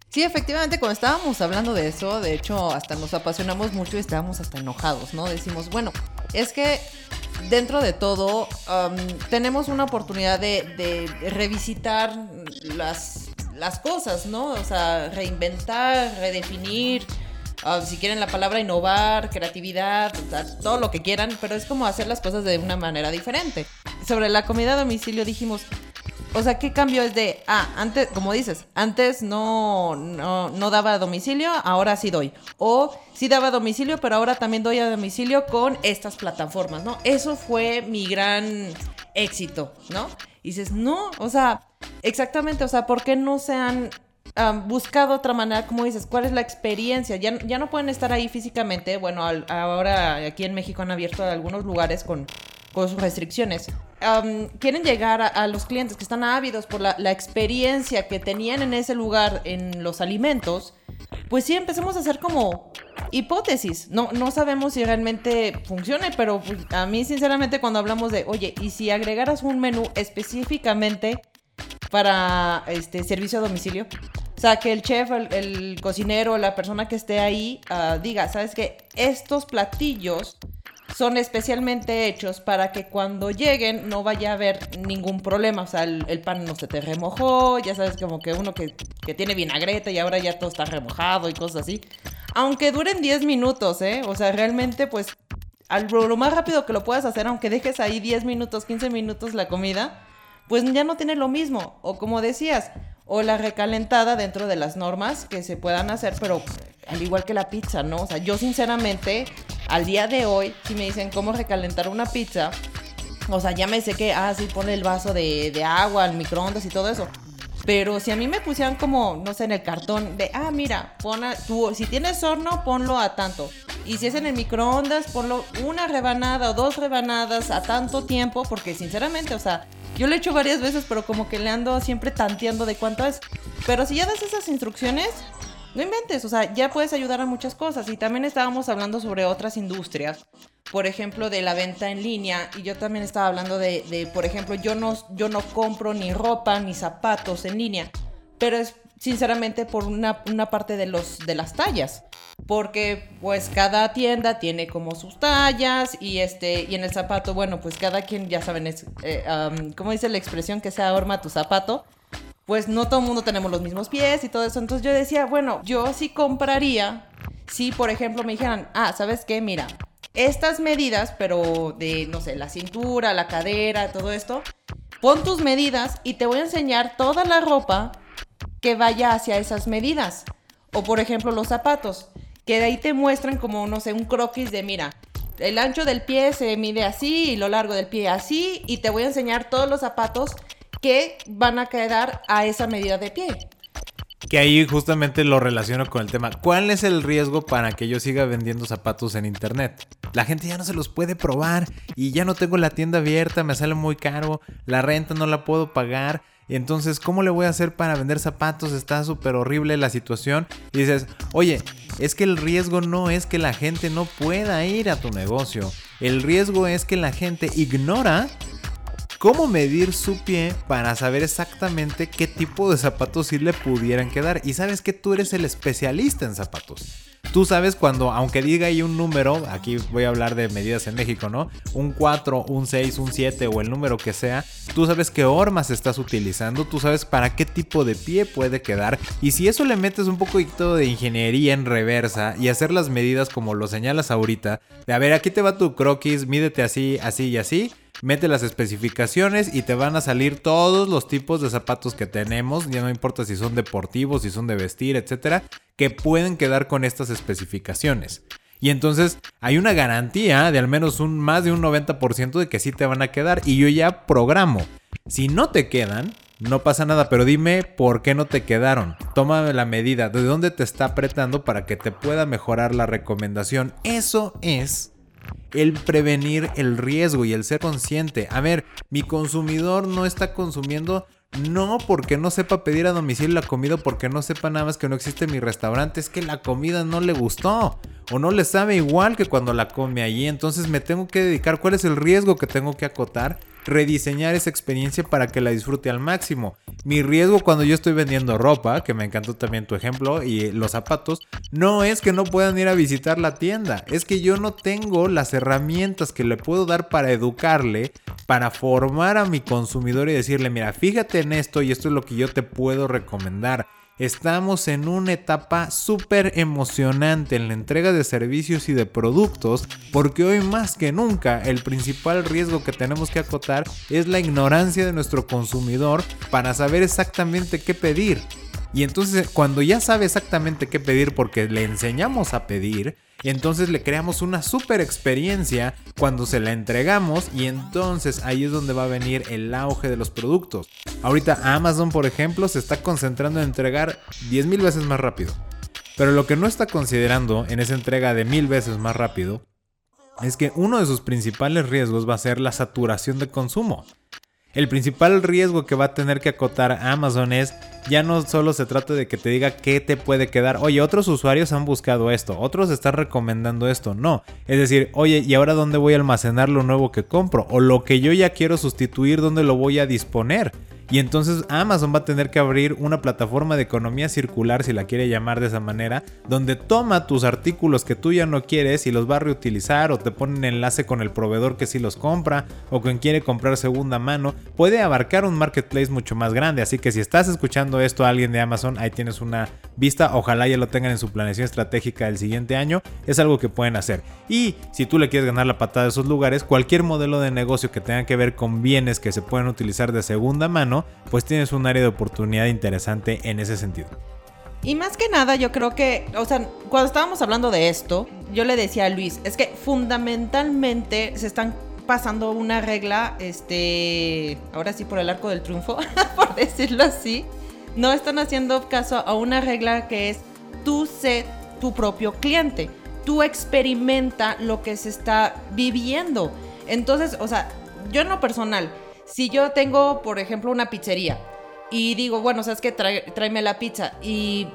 Sí, efectivamente, cuando estábamos hablando de eso, de hecho, hasta nos apasionamos mucho y estábamos hasta enojados, ¿no? Decimos, bueno, es que dentro de todo um, tenemos una oportunidad de, de revisitar las, las cosas, ¿no? O sea, reinventar, redefinir, uh, si quieren la palabra innovar, creatividad, o sea, todo lo que quieran, pero es como hacer las cosas de una manera diferente. Sobre la comida a domicilio dijimos... O sea, ¿qué cambio es de, ah, antes, como dices, antes no, no, no daba a domicilio, ahora sí doy? O sí daba a domicilio, pero ahora también doy a domicilio con estas plataformas, ¿no? Eso fue mi gran éxito, ¿no? Y dices, no, o sea, exactamente, o sea, ¿por qué no se han um, buscado otra manera? Como dices, ¿cuál es la experiencia? Ya, ya no pueden estar ahí físicamente, bueno, al, ahora aquí en México han abierto algunos lugares con... con sus restricciones, um, quieren llegar a, a los clientes que están ávidos por la, la experiencia que tenían en ese lugar en los alimentos, pues sí empezamos a hacer como hipótesis. No, no sabemos si realmente funcione, pero pues, a mí sinceramente cuando hablamos de, oye, ¿y si agregaras un menú específicamente para este servicio a domicilio? O sea, que el chef, el, el cocinero, la persona que esté ahí uh, diga, ¿sabes qué? Estos platillos... son especialmente hechos para que cuando lleguen no vaya a haber ningún problema. O sea, el, el pan no se te remojó, ya sabes, como que uno que, que tiene vinagreta y ahora ya todo está remojado y cosas así. Aunque duren diez minutos, ¿eh? O sea, realmente, pues, al, lo más rápido que lo puedas hacer, aunque dejes ahí diez minutos, quince minutos la comida, pues ya no tiene lo mismo. O como decías, o la recalentada dentro de las normas que se puedan hacer, pero... al igual que la pizza, ¿no? O sea, yo sinceramente, al día de hoy, si me dicen cómo recalentar una pizza, o sea, ya me sé que, ah, sí, pone el vaso de, de agua, el microondas y todo eso. Pero si a mí me pusieran como, no sé, en el cartón de, ah, mira, pon a, tú, si tienes horno, ponlo a tanto. Y si es en el microondas, ponlo una rebanada o dos rebanadas a tanto tiempo, porque sinceramente, o sea... yo lo he hecho varias veces, pero como que le ando siempre tanteando de cuánto es. Pero si ya das esas instrucciones... no inventes, o sea, ya puedes ayudar a muchas cosas. Y también estábamos hablando sobre otras industrias, por ejemplo, de la venta en línea. Y yo también estaba hablando de, de por ejemplo, yo no, yo no compro ni ropa ni zapatos en línea. Pero es sinceramente por una, una parte de, los, de las tallas. Porque pues cada tienda tiene como sus tallas y, este, y en el zapato, bueno, pues cada quien, ya saben, es, eh, um, ¿cómo dice la expresión? Que se ahorma tu zapato. Pues no todo el mundo tenemos los mismos pies y todo eso. Entonces yo decía, bueno, yo sí compraría si, por ejemplo, me dijeran, ah, ¿sabes qué? Mira, estas medidas, pero de, no sé, la cintura, la cadera, todo esto, pon tus medidas y te voy a enseñar toda la ropa que vaya hacia esas medidas. O, por ejemplo, los zapatos, que de ahí te muestran como, no sé, un croquis de, mira, el ancho del pie se mide así y lo largo del pie así, y te voy a enseñar todos los zapatos que van a quedar a esa medida de pie. Que ahí justamente lo relaciono con el tema. ¿Cuál es el riesgo para que yo siga vendiendo zapatos en internet? La gente ya no se los puede probar y ya no tengo la tienda abierta, me sale muy caro, la renta no la puedo pagar. Entonces, ¿cómo le voy a hacer para vender zapatos? Está súper horrible la situación. Y dices, oye, es que el riesgo no es que la gente no pueda ir a tu negocio. El riesgo es que la gente ignora cómo medir su pie para saber exactamente qué tipo de zapatos sí le pudieran quedar. Y sabes que tú eres el especialista en zapatos. Tú sabes cuando, aunque diga ahí un número, aquí voy a hablar de medidas en México, ¿no? Un cuatro, un seis, un siete o el número que sea, tú sabes qué hormas estás utilizando, tú sabes para qué tipo de pie puede quedar. Y si eso le metes un poquito de ingeniería en reversa y hacer las medidas como lo señalas ahorita, de a ver, aquí te va tu croquis, mídete así, así y así. Mete las especificaciones y te van a salir todos los tipos de zapatos que tenemos, ya no importa si son deportivos, si son de vestir, etcétera, que pueden quedar con estas especificaciones. Y entonces hay una garantía de al menos un, más de un noventa por ciento de que sí te van a quedar, y yo ya programo. Si no te quedan, no pasa nada, pero dime por qué no te quedaron. Tómame la medida, de dónde te está apretando para que te pueda mejorar la recomendación. Eso es el prevenir el riesgo y el ser consciente. A ver, mi consumidor no está consumiendo, no porque no sepa pedir a domicilio la comida, porque no sepa nada más que no existe mi restaurante, es que la comida no le gustó o no le sabe igual que cuando la come allí. Entonces me tengo que dedicar, ¿cuál es el riesgo que tengo que acotar? Rediseñar esa experiencia para que la disfrute al máximo. Mi riesgo cuando yo estoy vendiendo ropa, que me encantó también tu ejemplo, y los zapatos, no es que no puedan ir a visitar la tienda, es que yo no tengo las herramientas que le puedo dar para educarle, para formar a mi consumidor y decirle, mira, fíjate en esto y esto es lo que yo te puedo recomendar. Estamos en una etapa súper emocionante en la entrega de servicios y de productos, porque hoy más que nunca el principal riesgo que tenemos que acotar es la ignorancia de nuestro consumidor para saber exactamente qué pedir. Y entonces cuando ya sabe exactamente qué pedir porque le enseñamos a pedir, entonces le creamos una súper experiencia cuando se la entregamos, y entonces ahí es donde va a venir el auge de los productos. Ahorita Amazon, por ejemplo, se está concentrando en entregar diez mil veces más rápido. Pero lo que no está considerando en esa entrega de mil veces más rápido es que uno de sus principales riesgos va a ser la saturación de consumo. El principal riesgo que va a tener que acotar Amazon es, ya no solo se trata de que te diga qué te puede quedar, oye, otros usuarios han buscado esto, otros están recomendando esto, no. Es decir, oye, ¿y ahora dónde voy a almacenar lo nuevo que compro? O lo que yo ya quiero sustituir, ¿dónde lo voy a disponer? Y entonces Amazon va a tener que abrir una plataforma de economía circular, si la quiere llamar de esa manera, donde toma tus artículos que tú ya no quieres y los va a reutilizar, o te pone un enlace con el proveedor que sí los compra o quien quiere comprar segunda mano. Puede abarcar un marketplace mucho más grande, así que si estás escuchando esto a alguien de Amazon, ahí tienes una vista. Ojalá ya lo tengan en su planeación estratégica del siguiente año, es algo que pueden hacer. Y si tú le quieres ganar la patada de esos lugares, cualquier modelo de negocio que tenga que ver con bienes que se pueden utilizar de segunda mano, pues tienes un área de oportunidad interesante en ese sentido. Y más que nada yo creo que, o sea, cuando estábamos hablando de esto, yo le decía a Luis, es que fundamentalmente se están pasando una regla, este, ahora sí por el arco del triunfo, por decirlo así, no están haciendo caso a una regla que es, tú sé tu propio cliente, tú experimenta lo que se está viviendo. Entonces, o sea, yo en lo personal, si yo tengo, por ejemplo, una pizzería y digo, bueno, ¿sabes qué? Tráeme la pizza y,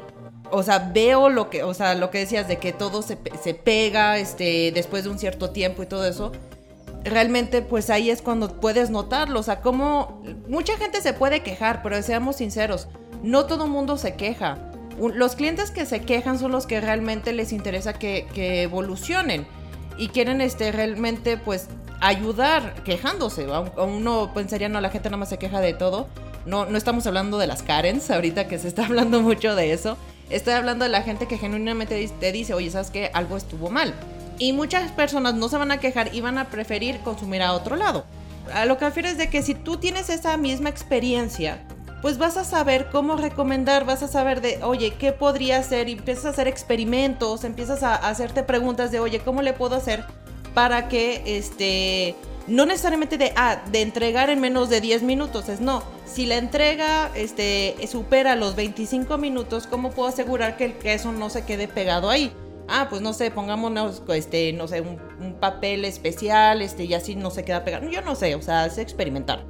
o sea, veo lo que, o sea, lo que decías de que todo se, se pega este, después de un cierto tiempo y todo eso, realmente pues ahí es cuando puedes notarlo. O sea, como mucha gente se puede quejar, pero seamos sinceros, no todo mundo se queja. Los clientes que se quejan son los que realmente les interesa que, que evolucionen y quieren este, realmente pues ayudar quejándose. A uno pensaría, no, la gente nada más se queja de todo. No, no estamos hablando de las Karens ahorita, que se está hablando mucho de eso. Estoy hablando de la gente que genuinamente te dice, oye, ¿sabes qué? Algo estuvo mal. Y muchas personas no se van a quejar y van a preferir consumir a otro lado. A lo que refiero es de que si tú tienes esa misma experiencia, pues vas a saber cómo recomendar, vas a saber de, oye, ¿qué podría hacer? Y empiezas a hacer experimentos, empiezas a hacerte preguntas de, oye, ¿cómo le puedo hacer para que este, no necesariamente de, ah, de entregar en menos de diez minutos, es no. Si la entrega este, supera los veinticinco minutos, ¿cómo puedo asegurar que el queso no se quede pegado ahí? Ah, pues no sé, pongámonos, este, no sé, un, un papel especial, este, y así no se queda pegado. Yo no sé, o sea, es experimentar.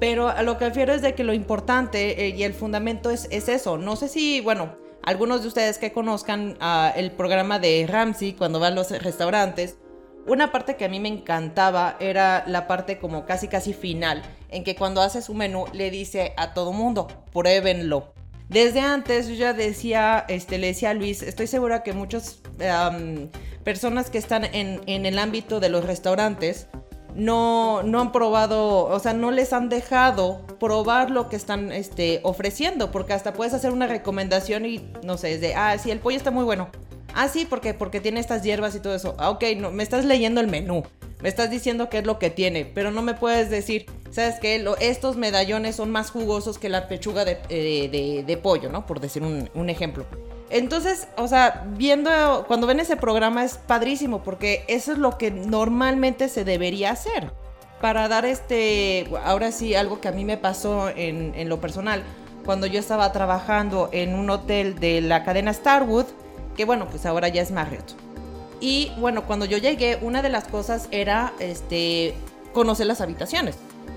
Pero a lo que refiero es de que lo importante eh, y el fundamento es, es eso. No sé si, bueno, algunos de ustedes que conozcan uh, el programa de Ramsey cuando va a los restaurantes, una parte que a mí me encantaba era la parte como casi casi final, en que cuando hace su menú le dice a todo mundo, pruébenlo. Desde antes yo ya decía, este, le decía a Luis, estoy segura que muchas um, personas que están en, en el ámbito de los restaurantes no, no han probado, o sea, no les han dejado probar lo que están este, ofreciendo, porque hasta puedes hacer una recomendación y no sé, es de, ah, sí, el pollo está muy bueno. Ah, sí, ¿por qué? Porque tiene estas hierbas y todo eso. Ah, ok, no, me estás leyendo el menú, me estás diciendo qué es lo que tiene, pero no me puedes decir... ¿Sabes qué? Lo, estos medallones son más jugosos que la pechuga de, eh, de, de pollo, ¿no? Por decir un, un ejemplo. Entonces, o sea, viendo, cuando ven ese programa es padrísimo porque eso es lo que normalmente se debería hacer para dar este... Ahora sí, algo que a mí me pasó en, en lo personal. Cuando yo estaba trabajando en un hotel de la cadena Starwood, que bueno, pues ahora ya es Marriott. Y bueno, cuando yo llegué, una de las cosas era este, conocer las habitaciones.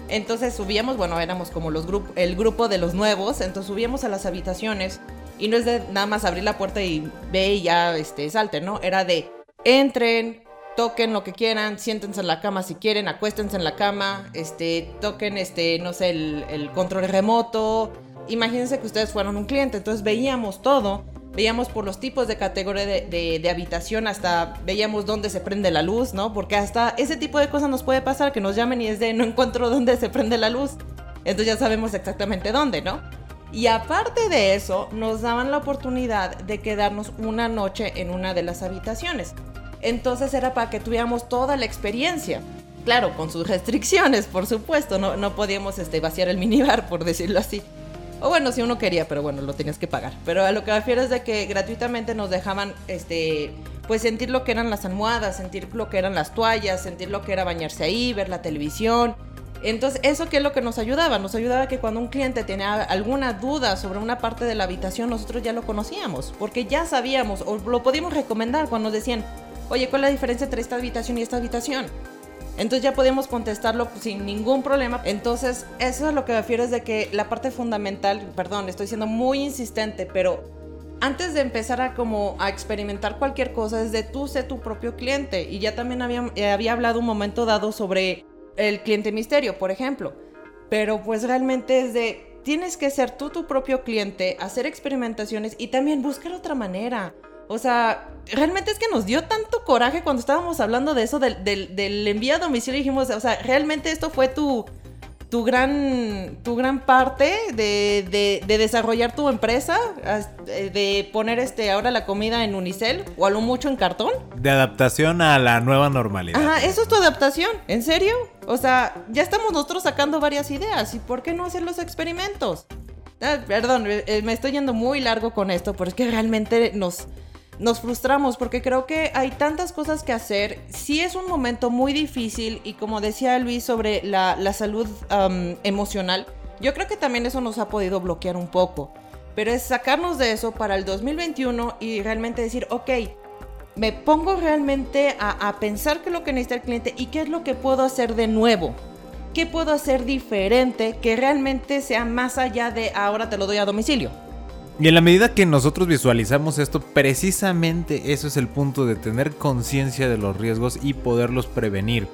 Entonces subíamos, bueno, éramos como los grup- el grupo de los nuevos, entonces subíamos a las habitaciones y no es de nada más abrir la puerta y ve y ya este, salten, ¿no? Era de entren, toquen lo que quieran, siéntense en la cama si quieren, acuéstense en la cama, este, toquen, este, no sé, el, el control remoto. Imagínense que ustedes fueron un cliente, entonces veíamos todo, veíamos por los tipos de categoría de, de, de habitación, hasta veíamos dónde se prende la luz, ¿no? Porque hasta ese tipo de cosas nos puede pasar, que nos llamen y es de no encuentro dónde se prende la luz. Entonces ya sabemos exactamente dónde, ¿no? Y aparte de eso, nos daban la oportunidad de quedarnos una noche en una de las habitaciones. Entonces era para que tuviéramos toda la experiencia. Claro, con sus restricciones, por supuesto, no, no podíamos este, vaciar el minibar, por decirlo así. O bueno, si uno quería, pero bueno, lo tenías que pagar. Pero a lo que me refiero es de que gratuitamente nos dejaban este, pues sentir lo que eran las almohadas, sentir lo que eran las toallas, sentir lo que era bañarse ahí, ver la televisión. Entonces, ¿eso qué es lo que nos ayudaba? Nos ayudaba que cuando un cliente tenía alguna duda sobre una parte de la habitación, nosotros ya lo conocíamos, porque ya sabíamos o lo podíamos recomendar cuando nos decían, oye, ¿cuál es la diferencia entre esta habitación y esta habitación? Entonces ya podemos contestarlo sin ningún problema. Entonces eso es lo que me refiero, es de que la parte fundamental, perdón, estoy siendo muy insistente, pero antes de empezar a como a experimentar cualquier cosa es de tú sé tu propio cliente. Y ya también había, había hablado un momento dado sobre el cliente misterio, por ejemplo, pero pues realmente es de tienes que ser tú tu propio cliente, hacer experimentaciones y también buscar otra manera. O sea, realmente es que nos dio tanto coraje cuando estábamos hablando de eso, del, del, del envío a domicilio, y dijimos, o sea, realmente esto fue tu, tu, gran, tu gran parte de, de, de desarrollar tu empresa, de poner este, ahora la comida en unicel, o a lo mucho en cartón. De adaptación a la nueva normalidad. Ajá, eso es tu adaptación, ¿en serio? O sea, ya estamos nosotros sacando varias ideas, ¿y por qué no hacer los experimentos? Ah, perdón, me estoy yendo muy largo con esto, pero es que realmente nos... Nos frustramos porque creo que hay tantas cosas que hacer. Sí es un momento muy difícil y como decía Luis sobre la, la salud um, emocional, yo creo que también eso nos ha podido bloquear un poco. Pero es sacarnos de eso para el dos mil veintiuno y realmente decir, ok, me pongo realmente a, a pensar qué es lo que necesita el cliente y qué es lo que puedo hacer de nuevo. ¿Qué puedo hacer diferente que realmente sea más allá de ahora te lo doy a domicilio? Y en la medida que nosotros visualizamos esto, precisamente eso es el punto de tener conciencia de los riesgos y poderlos prevenir.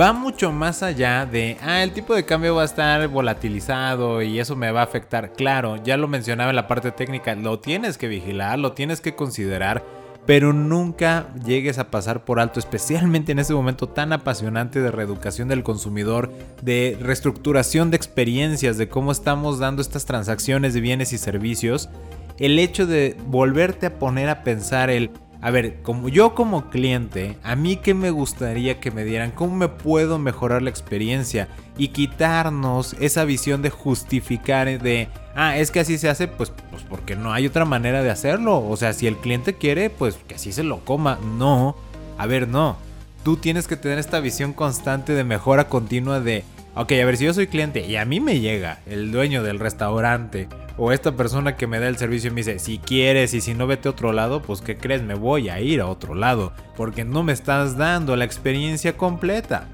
Va mucho más allá de, ah, el tipo de cambio va a estar volatilizado y eso me va a afectar. Claro, ya lo mencionaba en la parte técnica, lo tienes que vigilar, lo tienes que considerar, pero nunca llegues a pasar por alto, especialmente en este momento tan apasionante de reeducación del consumidor, de reestructuración de experiencias, de cómo estamos dando estas transacciones de bienes y servicios, el hecho de volverte a poner a pensar el, a ver, como yo como cliente, a mí qué me gustaría que me dieran, cómo me puedo mejorar la experiencia y quitarnos esa visión de justificar de, ah, es que así se hace, pues, pues porque no hay otra manera de hacerlo. O sea, si el cliente quiere, pues que así se lo coma. No, a ver, no. tú tienes que tener esta visión constante de mejora continua de, ok, a ver, si yo soy cliente y a mí me llega el dueño del restaurante o esta persona que me da el servicio y me dice, si quieres y si no vete a otro lado, pues ¿qué crees? Me voy a ir a otro lado porque no me estás dando la experiencia completa.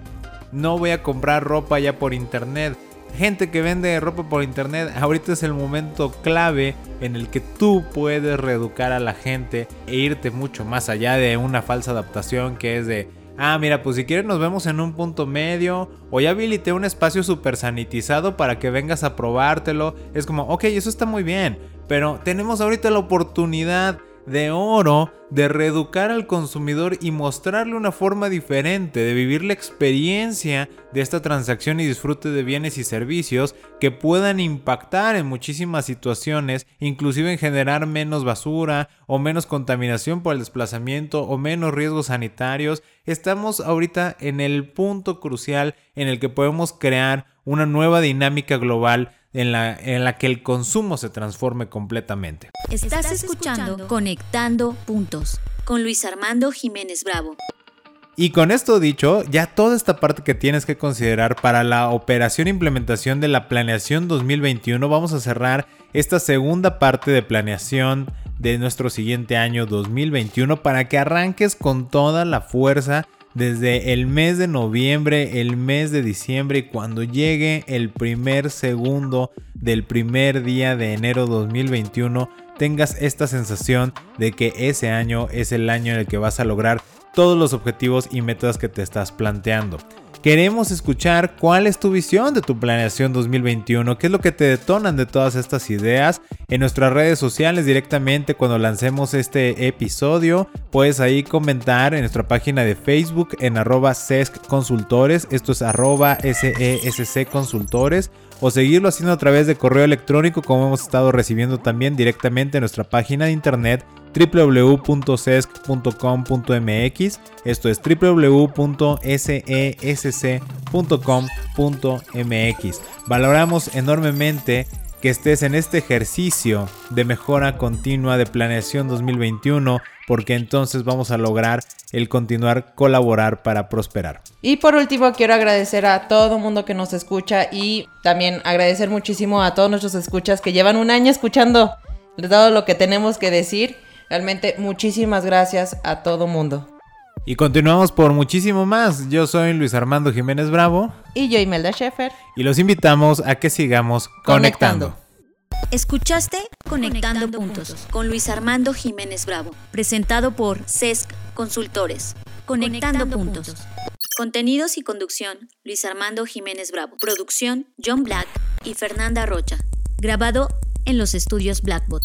No voy a comprar ropa ya por internet. Gente que vende ropa por internet, ahorita es el momento clave en el que tú puedes reeducar a la gente e irte mucho más allá de una falsa adaptación que es de, ah, mira, pues si quieres nos vemos en un punto medio, o ya habilité un espacio súper sanitizado para que vengas a probártelo. Es como, ok, eso está muy bien, pero tenemos ahorita la oportunidad de oro de reeducar al consumidor y mostrarle una forma diferente de vivir la experiencia de esta transacción y disfrute de bienes y servicios que puedan impactar en muchísimas situaciones, inclusive en generar menos basura o menos contaminación por el desplazamiento o menos riesgos sanitarios. Estamos ahorita en el punto crucial en el que podemos crear una nueva dinámica global En la, en la que el consumo se transforme completamente. Estás escuchando Conectando Puntos con Luis Armando Jiménez Bravo. Y con esto dicho, ya toda esta parte que tienes que considerar para la operación e implementación de la planeación dos mil veintiuno, vamos a cerrar esta segunda parte de planeación de nuestro siguiente año dos mil veintiuno para que arranques con toda la fuerza desde el mes de noviembre, el mes de diciembre y cuando llegue el primer segundo del primer día de enero dos mil veintiuno, tengas esta sensación de que ese año es el año en el que vas a lograr todos los objetivos y metas que te estás planteando. Queremos escuchar cuál es tu visión de tu planeación dos mil veintiuno, qué es lo que te detonan de todas estas ideas. En nuestras redes sociales directamente cuando lancemos este episodio, puedes ahí comentar en nuestra página de Facebook en arroba C E S C Consultores, esto es arroba S E S C Consultores, o seguirlo haciendo a través de correo electrónico como hemos estado recibiendo también directamente en nuestra página de internet doble u doble u doble u punto sesc punto com punto m x, esto es doble u doble u doble u punto sesc punto com punto m x. Valoramos enormemente que estés en este ejercicio de mejora continua de planeación dos mil veintiuno, porque entonces vamos a lograr el continuar colaborar para prosperar. Y por último quiero agradecer a todo el mundo que nos escucha y también agradecer muchísimo a todos nuestros escuchas que llevan un año escuchando todo lo que tenemos que decir. Realmente muchísimas gracias a todo mundo. Y continuamos por muchísimo más. Yo soy Luis Armando Jiménez Bravo. Y yo Imelda Schaeffer. Y los invitamos a que sigamos conectando. conectando. Escuchaste Conectando, conectando puntos, puntos con Luis Armando Jiménez Bravo. Presentado por C E S C Consultores. Conectando, conectando puntos. puntos. Contenidos y conducción Luis Armando Jiménez Bravo. Producción John Black y Fernanda Rocha. Grabado en los estudios Blackbot.